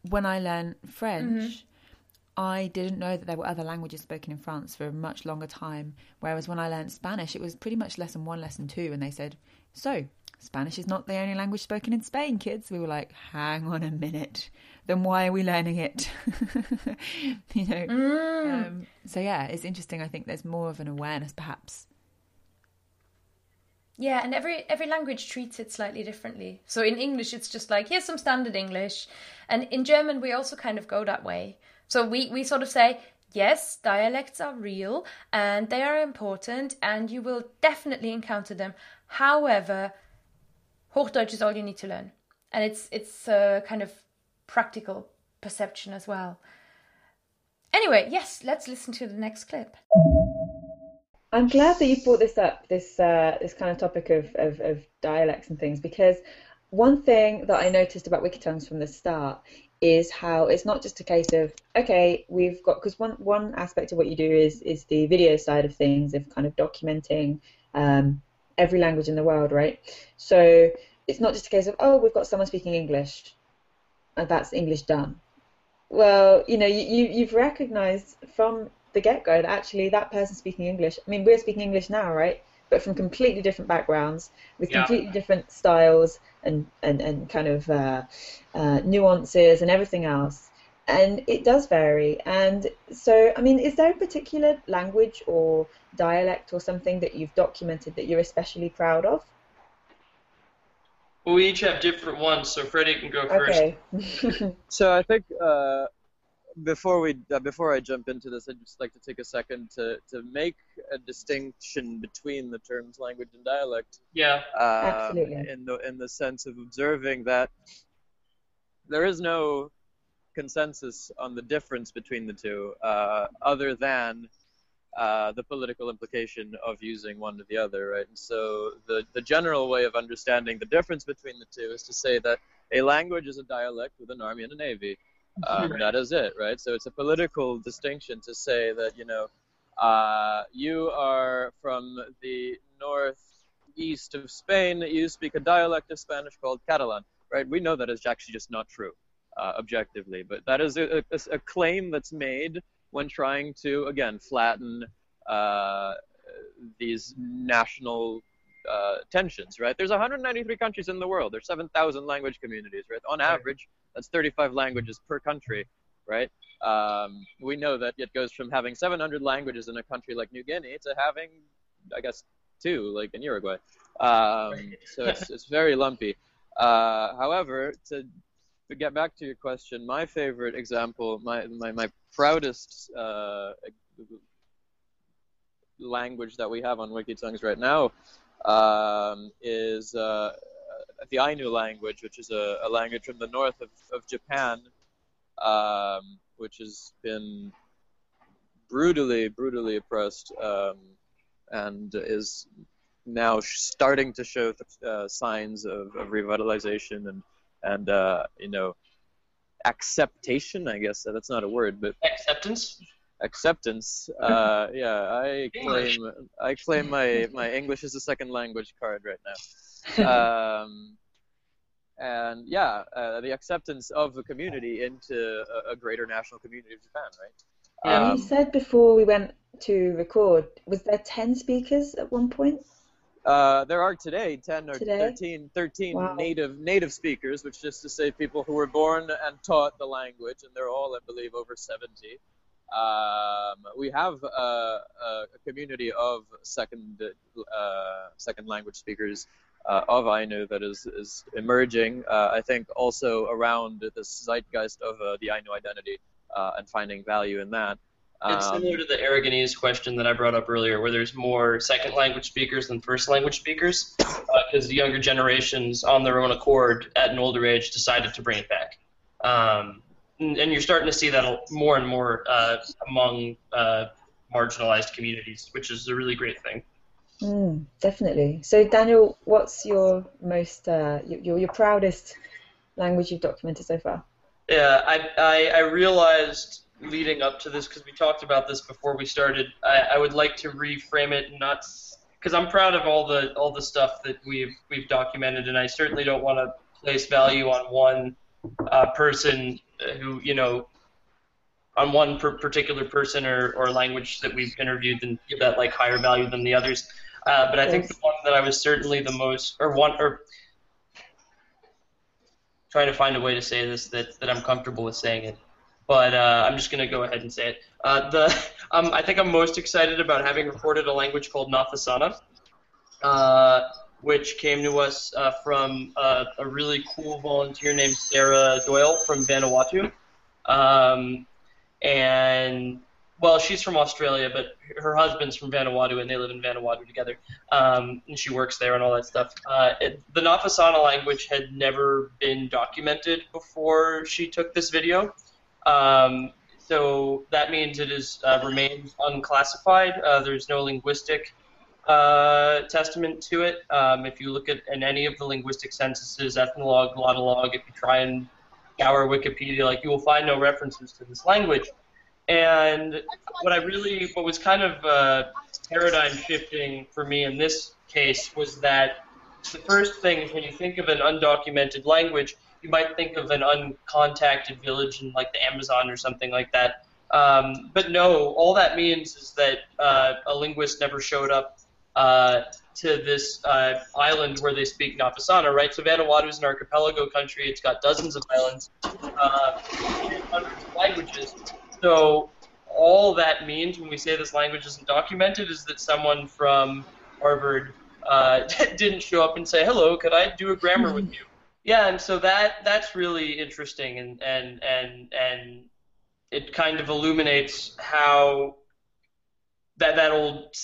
When I learned French, mm-hmm. I didn't know that there were other languages spoken in France for a much longer time. Whereas when I learned Spanish, it was pretty much lesson one, lesson two. And they said, so Spanish is not the only language spoken in Spain, kids. We were like, hang on a minute. Then why are we learning it? you know? Mm. Um, so, yeah, it's interesting. I think there's more of an awareness, perhaps. Yeah, and every every language treats it slightly differently. So in English, it's just like, here's some standard English. And in German, we also kind of go that way. So we, we sort of say, yes, dialects are real and they are important and you will definitely encounter them. However, Hochdeutsch is all you need to learn. And it's it's a kind of practical perception as well. Anyway, yes, let's listen to the next clip. I'm glad that you brought this up, this uh, this kind of topic of, of, of dialects and things, because one thing that I noticed about Wikitongues from the start is how it's not just a case of, okay, we've got, because one, one aspect of what you do is, is the video side of things, of kind of documenting um, every language in the world, right? So it's not just a case of, oh, we've got someone speaking English, and that's English done. Well, you know, you, you, you've recognised from the get-go that actually that person speaking English, I mean, we're speaking English now, right? But from completely different backgrounds, with yeah. completely different styles and, and, and kind of uh, uh, nuances and everything else. And it does vary. And so, I mean, is there a particular language or dialect or something that you've documented that you're especially proud of? Well, we each have different ones, so Freddie can go okay. first. So I think... Uh... Before we, uh, before I jump into this, I'd just like to take a second to, to make a distinction between the terms language and dialect. Yeah, um, absolutely. In the in the sense of observing that there is no consensus on the difference between the two, uh, other than uh, the political implication of using one to the other, right? And so the the general way of understanding the difference between the two is to say that a language is a dialect with an army and a navy. Um, that is it, right? So it's a political distinction to say that, you know, uh, you are from the northeast of Spain, you speak a dialect of Spanish called Catalan, right? We know that is actually just not true, uh, objectively, but that is a, a, a claim that's made when trying to, again, flatten uh, these national uh, tensions, right? There's one hundred ninety-three countries in the world. There's seven thousand language communities, right? On average, that's thirty-five languages per country, right? Um, we know that it goes from having seven hundred languages in a country like New Guinea to having, I guess, two, like in Uruguay. Um, so it's, it's very lumpy. Uh, however, to, to get back to your question, my favorite example, my, my, my proudest uh, language that we have on Wikitongues right now um, is... Uh, the Ainu language, which is a, a language from the north of, of Japan, um, which has been brutally, brutally oppressed um, and is now sh- starting to show th- uh, signs of, of revitalization and, and uh, you know, acceptation, I guess. That's not a word, but... Acceptance? Acceptance. Uh, yeah, I claim, I claim my, my English is a second language card right now. um, and yeah, uh, the acceptance of the community into a, a greater national community of Japan, right? Um, um, you said before we went to record, was there ten speakers at one point? Uh, there are today ten or today? thirteen, thirteen wow. native native speakers, which is to say people who were born and taught the language, and they're all, I believe, over seventy. Um, we have a, a community of second uh, second language speakers. Uh, of Ainu that is, is emerging, uh, I think also around this zeitgeist of uh, the Ainu identity uh, and finding value in that. Um, it's similar to the Aragonese question that I brought up earlier, where there's more second language speakers than first language speakers, because uh, the younger generations on their own accord at an older age decided to bring it back. Um, and you're starting to see that more and more uh, among uh, marginalized communities, which is a really great thing. Mm, definitely. So, Daniel, what's your most, uh, your, your proudest language you've documented so far? Yeah, I, I, I realized leading up to this, because we talked about this before we started, I, I would like to reframe it, not because I'm proud of all the all the stuff that we've we've documented, and I certainly don't want to place value on one uh, person who, you know, on one per particular person or, or language that we've interviewed and give that like higher value than the others. Uh, but I think the one that I was certainly the most, or one, or trying to find a way to say this that, that I'm comfortable with saying it. But uh, I'm just going to go ahead and say it. Uh, the um, I think I'm most excited about having recorded a language called Nafasana, uh, which came to us uh, from uh, a really cool volunteer named Sarah Doyle from Vanuatu. Um, and, well, she's from Australia, but her husband's from Vanuatu, and they live in Vanuatu together. Um, and she works there and all that stuff. Uh, it, the Nafasana language had never been documented before she took this video. Um, so that means it is uh, remains unclassified. Uh, there's no linguistic uh, testament to it. Um, if you look at in any of the linguistic censuses, ethnologue, glottolog, if you try and scour Wikipedia, like you will find no references to this language. And what I really, what was kind of uh, paradigm shifting for me in this case was that the first thing is when you think of an undocumented language, you might think of an uncontacted village in like the Amazon or something like that. Um, but no, all that means is that uh, a linguist never showed up uh, to this uh, island where they speak Nafasana, right? So Vanuatu is an archipelago country. It's got dozens of islands, uh, and hundreds of languages. So all that means when we say this language isn't documented is that someone from Harvard uh, didn't show up and say, hello, could I do a grammar with you? Yeah, and so that that's really interesting, and and and and it kind of illuminates how that that old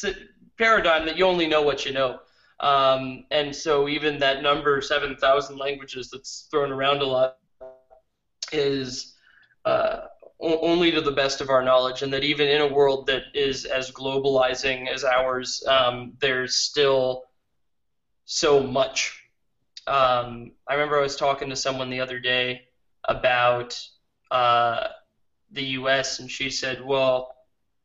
paradigm that you only know what you know, um, and so even that number seven thousand languages that's thrown around a lot is uh, only to the best of our knowledge, and that even in a world that is as globalizing as ours, um, there's still so much. Um, I remember I was talking to someone the other day about uh, the U S and she said, "Well,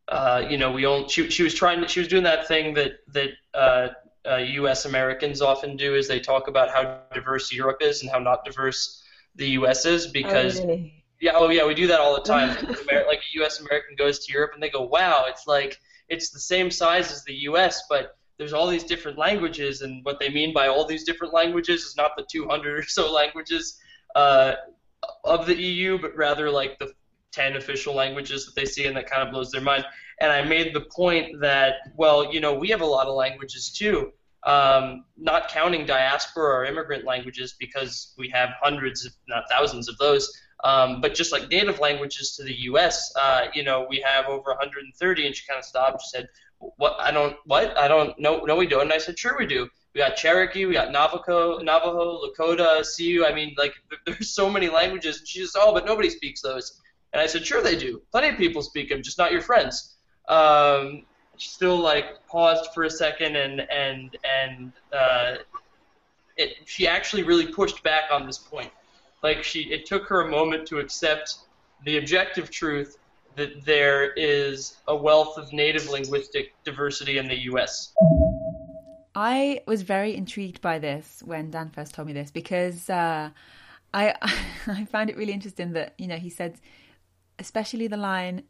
uh, you know, we only." She, she was trying. She was doing that thing that that uh, uh, U S Americans often do, is they talk about how diverse Europe is and how not diverse the U S is. Because oh, really? yeah, oh yeah, we do that all the time. Like a U S American goes to Europe and they go, "Wow, it's like it's the same size as the U S, but." There's all these different languages, and what they mean by all these different languages is not the two hundred or so languages uh, of the E U, but rather like the ten official languages that they see, and that kind of blows their mind. And I made the point that, well, you know, we have a lot of languages too, um, not counting diaspora or immigrant languages, because we have hundreds, if not thousands of those. Um, but just like native languages to the U S, uh, you know, we have over one hundred thirty, and she kind of stopped. She said, what, I don't, what? I don't, no, no we don't. And I said, sure we do. We got Cherokee, we got Navajo, Navajo, Lakota, Sioux. I mean, like, there's so many languages. And she just, oh, but nobody speaks those. And I said, sure they do. Plenty of people speak them, just not your friends. Um, she still, like, paused for a second, and, and, and uh, it, she actually really pushed back on this point. Like she, it took her a moment to accept the objective truth that there is a wealth of native linguistic diversity in the U S. I was very intrigued by this when Dan first told me this, because uh, I I found it really interesting that, you know, he said, especially the line,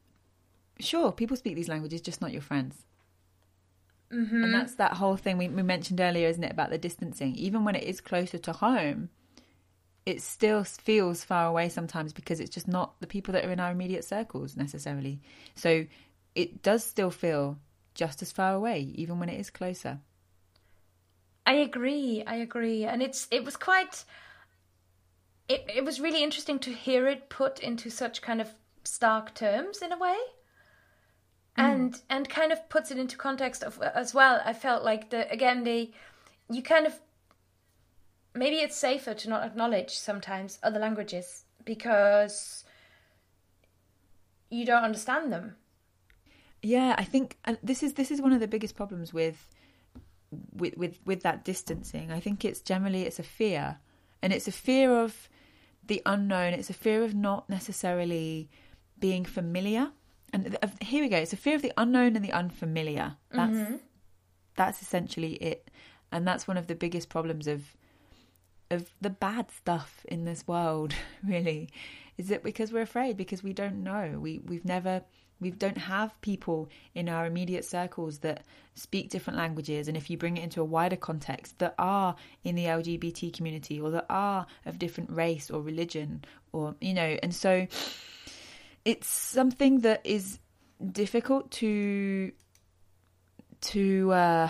sure, people speak these languages, just not your friends. Mm-hmm. And that's that whole thing we, we mentioned earlier, isn't it, about the distancing. Even when it is closer to home, it still feels far away sometimes, because it's just not the people that are in our immediate circles necessarily. So it does still feel just as far away, even when it is closer. I agree. I agree. And it's it was quite... It, it was really interesting to hear it put into such kind of stark terms in a way. Mm. And and kind of puts it into context of as well. I felt like, the again, the you kind of... Maybe it's safer to not acknowledge sometimes other languages, because you don't understand them. Yeah, I think and this is this is one of the biggest problems with with with, with that distancing. I think it's generally it's a fear, and it's a fear of the unknown. It's a fear of not necessarily being familiar. And uh, here we go. It's a fear of the unknown and the unfamiliar. That's mm-hmm. that's essentially it. And that's one of the biggest problems of of the bad stuff in this world, really, is that because we're afraid, because we don't know. We we've never we don't have people in our immediate circles that speak different languages. And if you bring it into a wider context, that are in the L G B T community, or that are of different race or religion, or, you know, and so it's something that is difficult to to uh,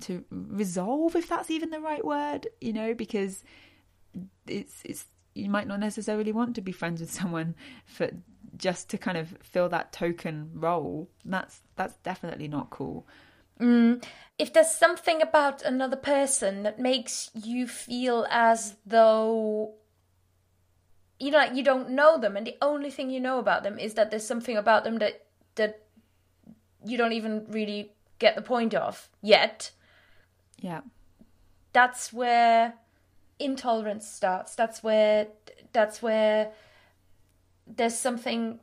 to resolve, if that's even the right word, you know, because it's it's you might not necessarily want to be friends with someone for just to kind of fill that token role. That's that's definitely not cool. Mm. If there's something about another person that makes you feel as though, you know, like you don't know them, and the only thing you know about them is that there's something about them that that you don't even really get the point of yet. Yeah. That's where intolerance starts. That's where that's where there's something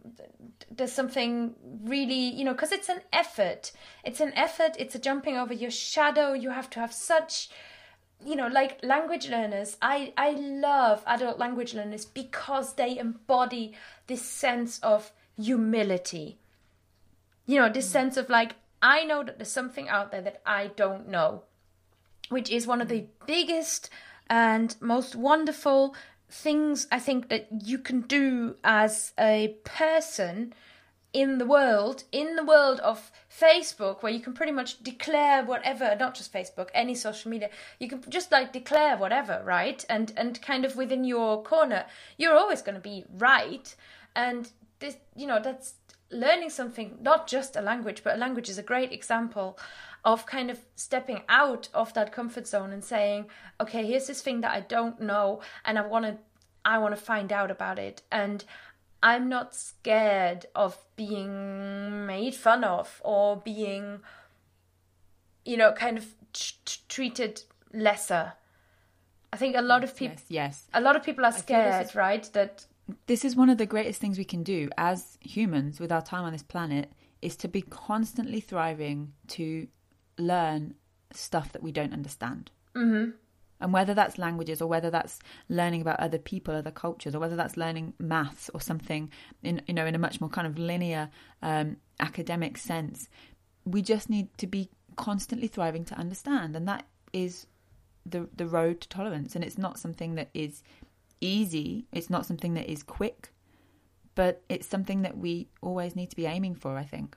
there's something really, you know, because it's an effort. It's an effort. It's a jumping over your shadow. You have to have such, you know, like language learners, I, I love adult language learners because they embody this sense of humility. You know, this mm-hmm. sense of like, I know that there's something out there that I don't know, which is one of the biggest and most wonderful things I think that you can do as a person in the world, in the world of Facebook, where you can pretty much declare whatever, not just Facebook, any social media, you can just like declare whatever, right? And and kind of within your corner, you're always going to be right. And this, you know, that's learning something, not just a language, but a language is a great example of kind of stepping out of that comfort zone and saying, okay, here's this thing that I don't know, and I want to, I want to find out about it. And I'm not scared of being made fun of or being, you know, kind of t- t- treated lesser. I think a lot yes, of people, yes, yes, a lot of people are scared, is, right? That this is one of the greatest things we can do as humans with our time on this planet, is to be constantly thriving to learn stuff that we don't understand. Mm-hmm. And whether that's languages, or whether that's learning about other people, other cultures, or whether that's learning maths or something, in, you know, in a much more kind of linear um, academic sense, we just need to be constantly thriving to understand. And that is the the road to tolerance. And it's not something that is easy. It's not something that is quick, but it's something that we always need to be aiming for, I think.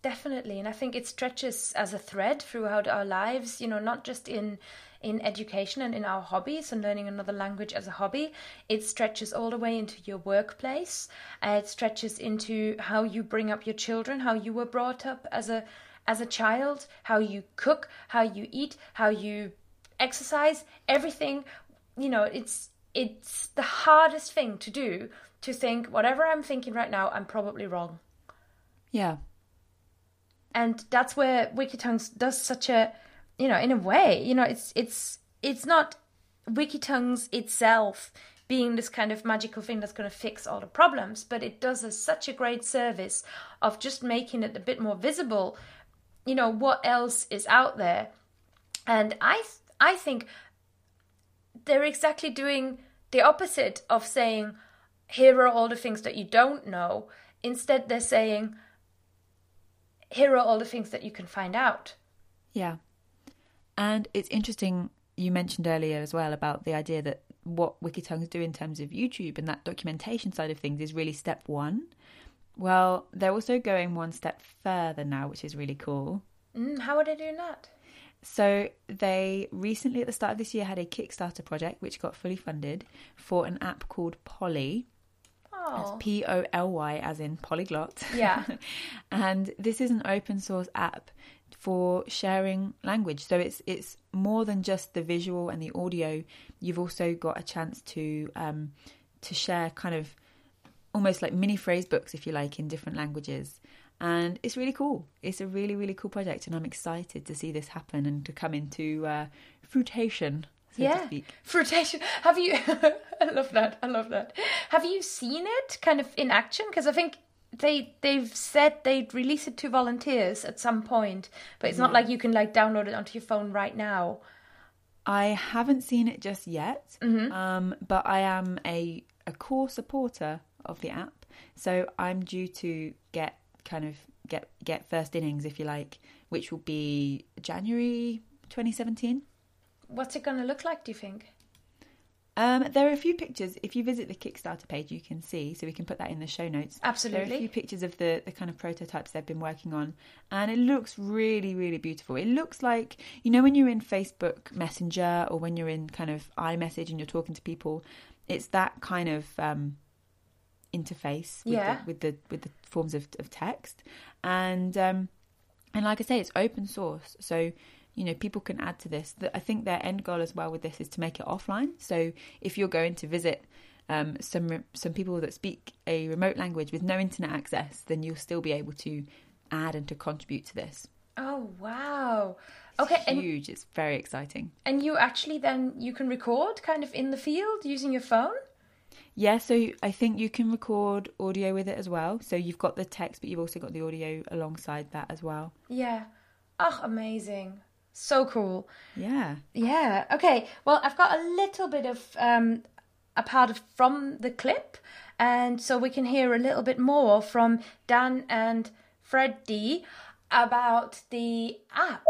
Definitely. And I think it stretches as a thread throughout our lives, you know, not just in in education and in our hobbies and learning another language as a hobby. It stretches all the way into your workplace. Uh, it stretches into how you bring up your children, how you were brought up as a as a child, how you cook, how you eat, how you exercise, everything. You know, it's it's the hardest thing to do, to think whatever I'm thinking right now, I'm probably wrong. Yeah. And that's where Wikitongues does such a, you know, in a way, you know, it's it's it's not Wikitongues itself being this kind of magical thing that's going to fix all the problems, but it does us such a great service of just making it a bit more visible, you know, what else is out there. And I I think they're exactly doing the opposite of saying, here are all the things that you don't know. Instead, they're saying, here are all the things that you can find out. Yeah. And it's interesting, you mentioned earlier as well about the idea that what Wikitongues do in terms of YouTube and that documentation side of things is really step one. Well, they're also going one step further now, which is really cool. Mm, how are they doing that? So they recently, at the start of this year, had a Kickstarter project which got fully funded for an app called Polly. That's P O L Y as in polyglot. Yeah. And this is an open source app for sharing language. So it's it's more than just the visual and the audio. You've also got a chance to um, to share kind of almost like mini phrase books, if you like, in different languages. And it's really cool. It's a really, really cool project. And I'm excited to see this happen and to come into uh, fruition. So yeah, fruition. Have you? I love that. I love that. Have you seen it kind of in action? Because I think they they've said they'd release it to volunteers at some point, but it's yeah. not like you can like download it onto your phone right now. I haven't seen it just yet, mm-hmm. um, but I am a a core supporter of the app, so I'm due to get kind of get get first innings, if you like, which will be January twenty seventeen. What's it going to look like, do you think? Um, there are a few pictures. If you visit the Kickstarter page, you can see. So we can put that in the show notes. Absolutely. There are a few pictures of the, the kind of prototypes they've been working on. And it looks really, really beautiful. It looks like, you know, when you're in Facebook Messenger or when you're in kind of iMessage and you're talking to people, it's that kind of um, interface with, yeah. the, with the with the forms of, of text. And um, and like I say, it's open source. So you know, people can add to this. I think their end goal as well with this is to make it offline. So if you're going to visit um, some some people that speak a remote language with no internet access, then you'll still be able to add and to contribute to this. Oh, wow. It's okay, huge. And it's very exciting. And you actually then, you can record kind of in the field using your phone? Yeah, so I think you can record audio with it as well. So you've got the text, but you've also got the audio alongside that as well. Yeah. Oh, amazing. So cool. Yeah. Yeah. Okay. Well, I've got a little bit of um, a part of, from the clip. And so we can hear a little bit more from Dan and Freddie about the app.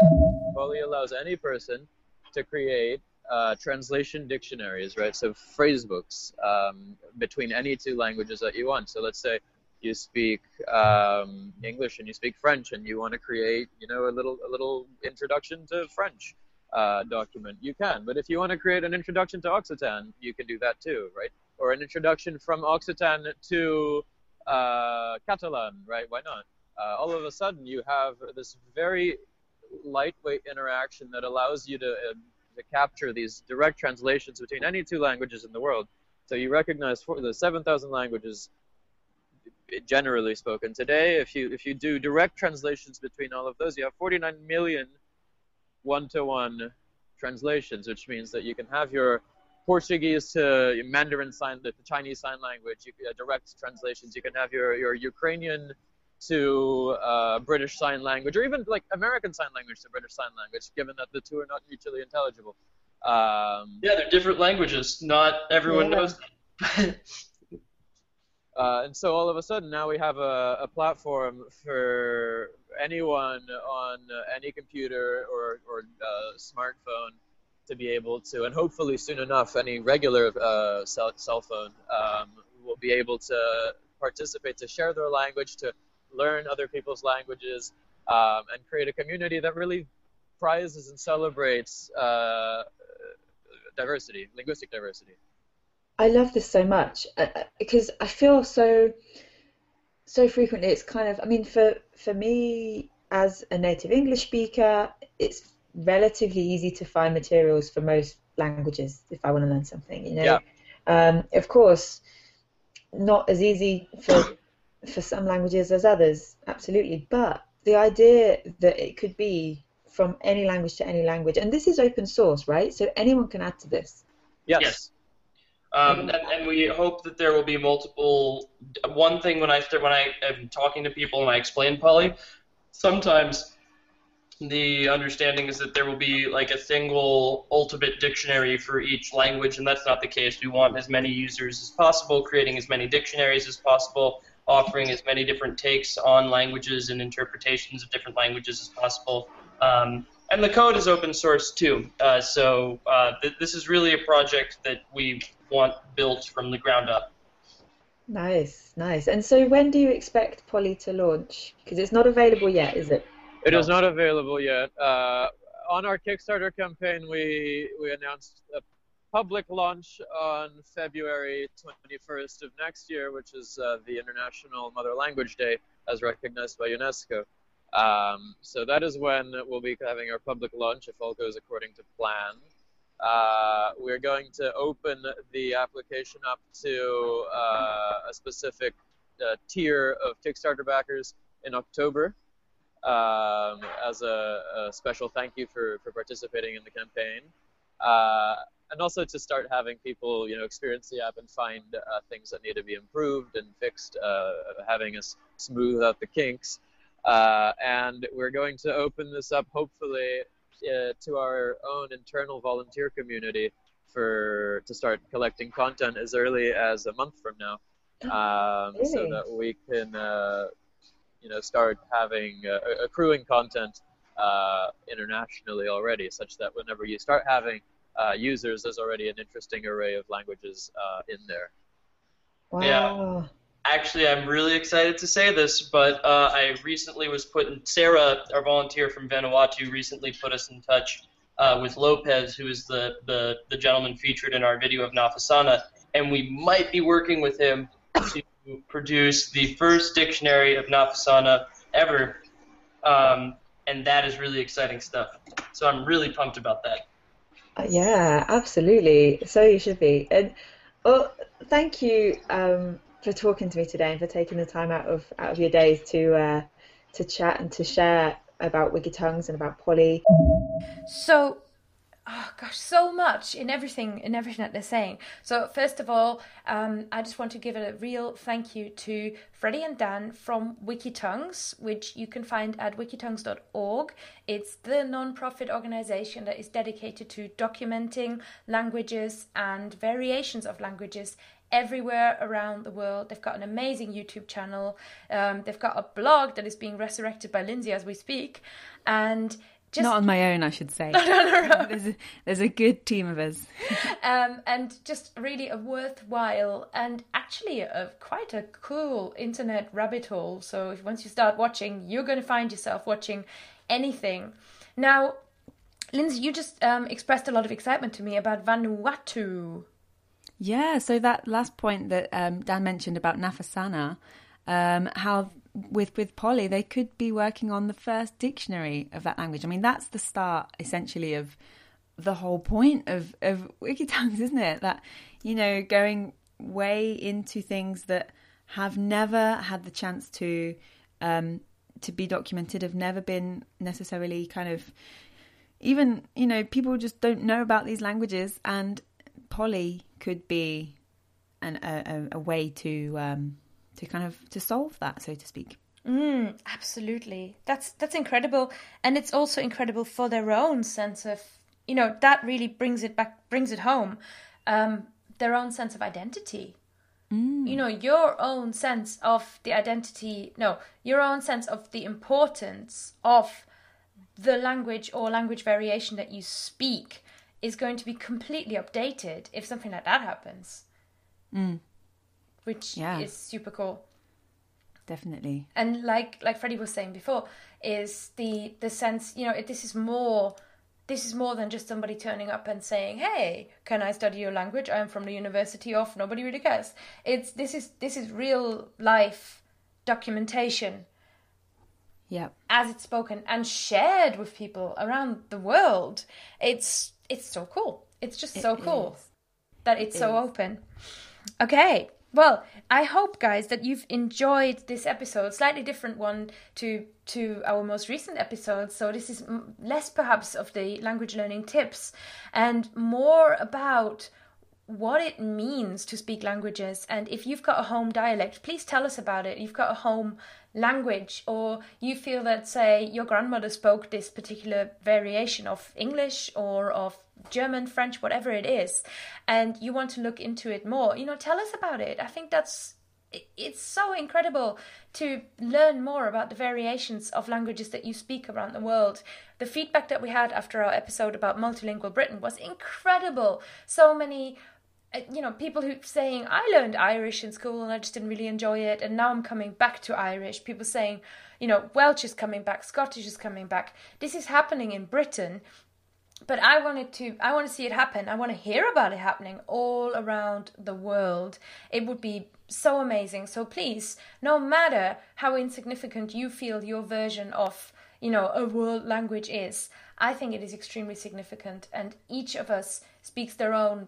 Folio allows any person to create uh, translation dictionaries, right? So phrase books um, between any two languages that you want. So let's say you speak um, English and you speak French, and you want to create, you know, a little a little introduction to French uh, document. You can, but if you want to create an introduction to Occitan, you can do that too, right? Or an introduction from Occitan to uh, Catalan, right? Why not? Uh, all of a sudden, you have this very lightweight interaction that allows you to uh, to capture these direct translations between any two languages in the world. So you recognize for the seven thousand languages generally spoken today. If you if you do direct translations between all of those, you have forty-nine million one-to-one translations, which means that you can have your Portuguese to your Mandarin sign, the Chinese sign language, you, uh, direct translations. You can have your, your Ukrainian to uh, British sign language, or even like American sign language to British sign language, given that the two are not mutually intelligible. Um, yeah, they're different languages. Not everyone yeah. knows them. Uh, and so all of a sudden now we have a, a platform for anyone on uh, any computer or, or uh, smartphone to be able to, and hopefully soon enough any regular uh, cell, cell phone um, will be able to participate, to share their language, to learn other people's languages, um, and create a community that really prizes and celebrates uh, diversity, linguistic diversity. I love this so much uh, because I feel so so frequently it's kind of, I mean, for, for me as a native English speaker, it's relatively easy to find materials for most languages if I want to learn something, you know. Yeah. Um, of course, not as easy for for some languages as others, absolutely. But the idea that it could be from any language to any language, and this is open source, right? So anyone can add to this. Yes. yes. Um, and, and we hope that there will be multiple. One thing when I when I am talking to people and I explain poly, sometimes the understanding is that there will be like a single ultimate dictionary for each language, and that's not the case. We want as many users as possible, creating as many dictionaries as possible, offering as many different takes on languages and interpretations of different languages as possible. Um, and the code is open source too, uh, so uh, th this is really a project that we want built from the ground up. Nice, nice. And so when do you expect Poly to launch? Because it's not available yet, is it? It is not available yet. Uh, on our Kickstarter campaign, we, we announced a public launch on February twenty-first of next year, which is uh, the International Mother Language Day, as recognized by UNESCO. Um, so that is when we'll be having our public launch, if all goes according to plan. Uh, we're going to open the application up to uh, a specific uh, tier of Kickstarter backers in October um, as a, a special thank you for, for participating in the campaign. Uh, and also to start having people, you know, experience the app and find uh, things that need to be improved and fixed, uh, having us smooth out the kinks. Uh, and we're going to open this up, hopefully, uh, to our own internal volunteer community for to start collecting content as early as a month from now, um, really? So that we can, uh, you know, start having uh, accruing content uh, internationally already, such that whenever you start having uh, users, there's already an interesting array of languages uh, in there. Wow. Yeah. Actually, I'm really excited to say this, but uh, I recently was put in, Sarah, our volunteer from Vanuatu, recently put us in touch uh, with Lopez, who is the, the, the gentleman featured in our video of Nafasana, and we might be working with him to produce the first dictionary of Nafasana ever, um, and that is really exciting stuff. So I'm really pumped about that. Uh, yeah, absolutely. So you should be. And well, thank you. Um, for talking to me today and for taking the time out of out of your days to uh, to chat and to share about Wikitongues and about Polly. So, oh gosh, so much in everything in everything that they're saying. So first of all, um, I just want to give a real thank you to Freddie and Dan from Wikitongues, which you can find at wikitongues dot org. It's the non-profit organization that is dedicated to documenting languages and variations of languages everywhere around the world. They've got an amazing YouTube channel. Um, they've got a blog that is being resurrected by Lindsay as we speak, and just not on my own, I should say. Not on her own. There's a, there's a good team of us, um, and just really a worthwhile and actually a, quite a cool internet rabbit hole. So if, once you start watching, you're going to find yourself watching anything. Now, Lindsay, you just um, expressed a lot of excitement to me about Vanuatu. Yeah, so that last point that um, Dan mentioned about Nafasana, um, how with with Polly they could be working on the first dictionary of that language. I mean, that's the start essentially of the whole point of of Wikitongues, isn't it? That, you know, going way into things that have never had the chance to um, to be documented, have never been necessarily kind of even, you know, people just don't know about these languages, and Polly could be an, a, a way to um, to kind of to solve that, so to speak. Mm, absolutely, that's that's incredible, and it's also incredible for their own sense of, you know, that really brings it back, brings it home, um, their own sense of identity. Mm. You know, your own sense of the identity. No, your own sense of the importance of the language or language variation that you speak is going to be completely updated if something like that happens. Mm. Which yeah. is super cool. Definitely. And like like Freddie was saying before, is the the sense, you know, it, this is more this is more than just somebody turning up and saying, "Hey, can I study your language? I am from the University of," nobody really cares. It's this is this is real life documentation. Yeah. As it's spoken and shared with people around the world. It's It's so cool. It's just it so cool is. that it's it so is. open. Okay. Well, I hope, guys, that you've enjoyed this episode. Slightly different one to to our most recent episode. So this is less perhaps of the language learning tips and more about what it means to speak languages. And if you've got a home dialect, please tell us about it. You've got a home language, or you feel that, say, your grandmother spoke this particular variation of English or of German, French, whatever it is, and you want to look into it more, you know, tell us about it. I think that's it's so incredible to learn more about the variations of languages that you speak around the world. The feedback that we had after our episode about multilingual Britain was incredible. So many, you know, people who saying, "I learned Irish in school and I just didn't really enjoy it, and now I'm coming back to Irish." People saying, you know, Welsh is coming back, Scottish is coming back. This is happening in Britain, but I wanted to, I want to see it happen. I want to hear about it happening all around the world. It would be so amazing. So please, no matter how insignificant you feel your version of, you know, a world language is, I think it is extremely significant, and each of us speaks their own,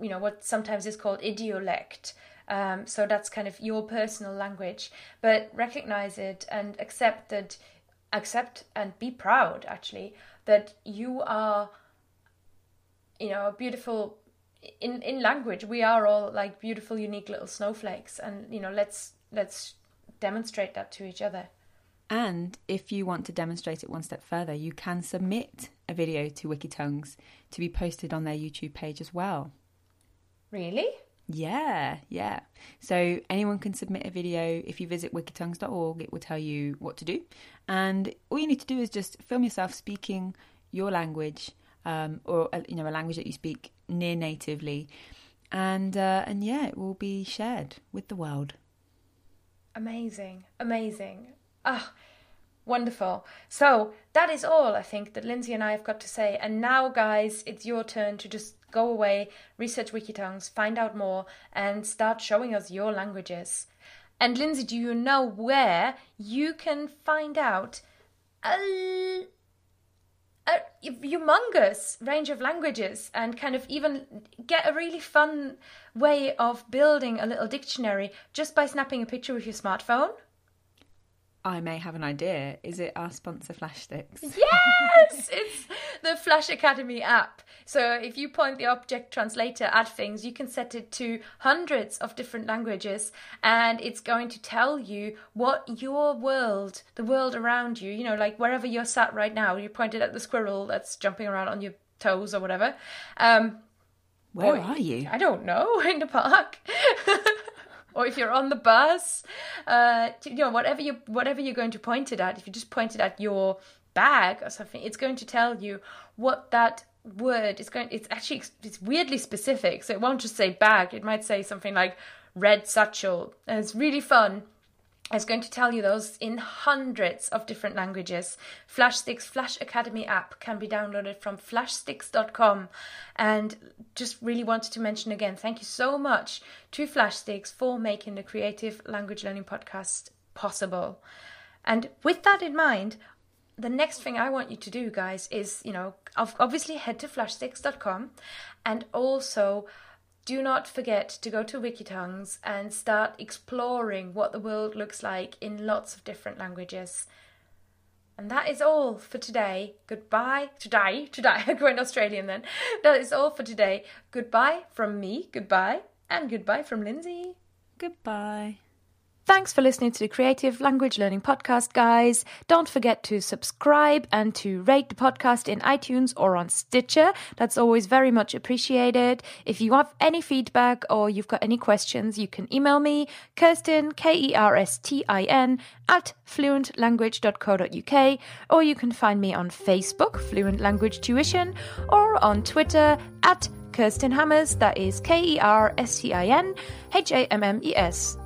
you know, what sometimes is called idiolect. Um, so that's kind of your personal language, but recognize it and accept that, accept and be proud, actually, that you are, you know, a beautiful, in, in language, we are all like beautiful, unique little snowflakes. And, you know, let's, let's demonstrate that to each other. And if you want to demonstrate it one step further, you can submit a video to Wikitongues to be posted on their YouTube page as well. Really? Yeah, yeah. So anyone can submit a video. If you visit wikitongues dot org, it will tell you what to do. And all you need to do is just film yourself speaking your language, um, or, you know, a language that you speak near natively. And, uh, and yeah, it will be shared with the world. Amazing, amazing. Ah, oh, wonderful. So that is all, I think, that Lindsay and I have got to say. And now, guys, it's your turn to just go away, research Wikitongues, find out more, and start showing us your languages. And Lindsay, do you know where you can find out a, a humongous range of languages and kind of even get a really fun way of building a little dictionary just by snapping a picture with your smartphone? I may have an idea. Is it our sponsor, Flashsticks? Yes! It's the Flash Academy app. So if you point the object translator at things, you can set it to hundreds of different languages, and it's going to tell you what your world, the world around you, you know, like wherever you're sat right now, you pointed at the squirrel that's jumping around on your toes or whatever. Um, Where boy, are you? I don't know, in the park. Or if you're on the bus, uh, you know, whatever you whatever you're going to point it at, if you just point it at your bag or something, it's going to tell you what that word is going. It's actually it's weirdly specific, so it won't just say bag. It might say something like red satchel. And it's really fun. It's going to tell you those in hundreds of different languages. Flashsticks Flash Academy app can be downloaded from flashsticks dot com. And just really wanted to mention again, thank you so much to Flashsticks for making the Creative Language Learning Podcast possible. And with that in mind, the next thing I want you to do, guys, is, you know, obviously head to flashsticks dot com, and also do not forget to go to Wikitongues and start exploring what the world looks like in lots of different languages. And that is all for today. Goodbye. Today, today, I'm going Australian then. That is all for today. Goodbye from me, goodbye, and goodbye from Lindsay. Goodbye. Thanks for listening to the Creative Language Learning Podcast, guys. Don't forget to subscribe and to rate the podcast in iTunes or on Stitcher. That's always very much appreciated. If you have any feedback or you've got any questions, you can email me, Kirsten, K E R S T I N, at fluent language dot co dot U K, or you can find me on Facebook, Fluent Language Tuition, or on Twitter, at Kirsten Hammers, that is K E R S T I N H A M M E S.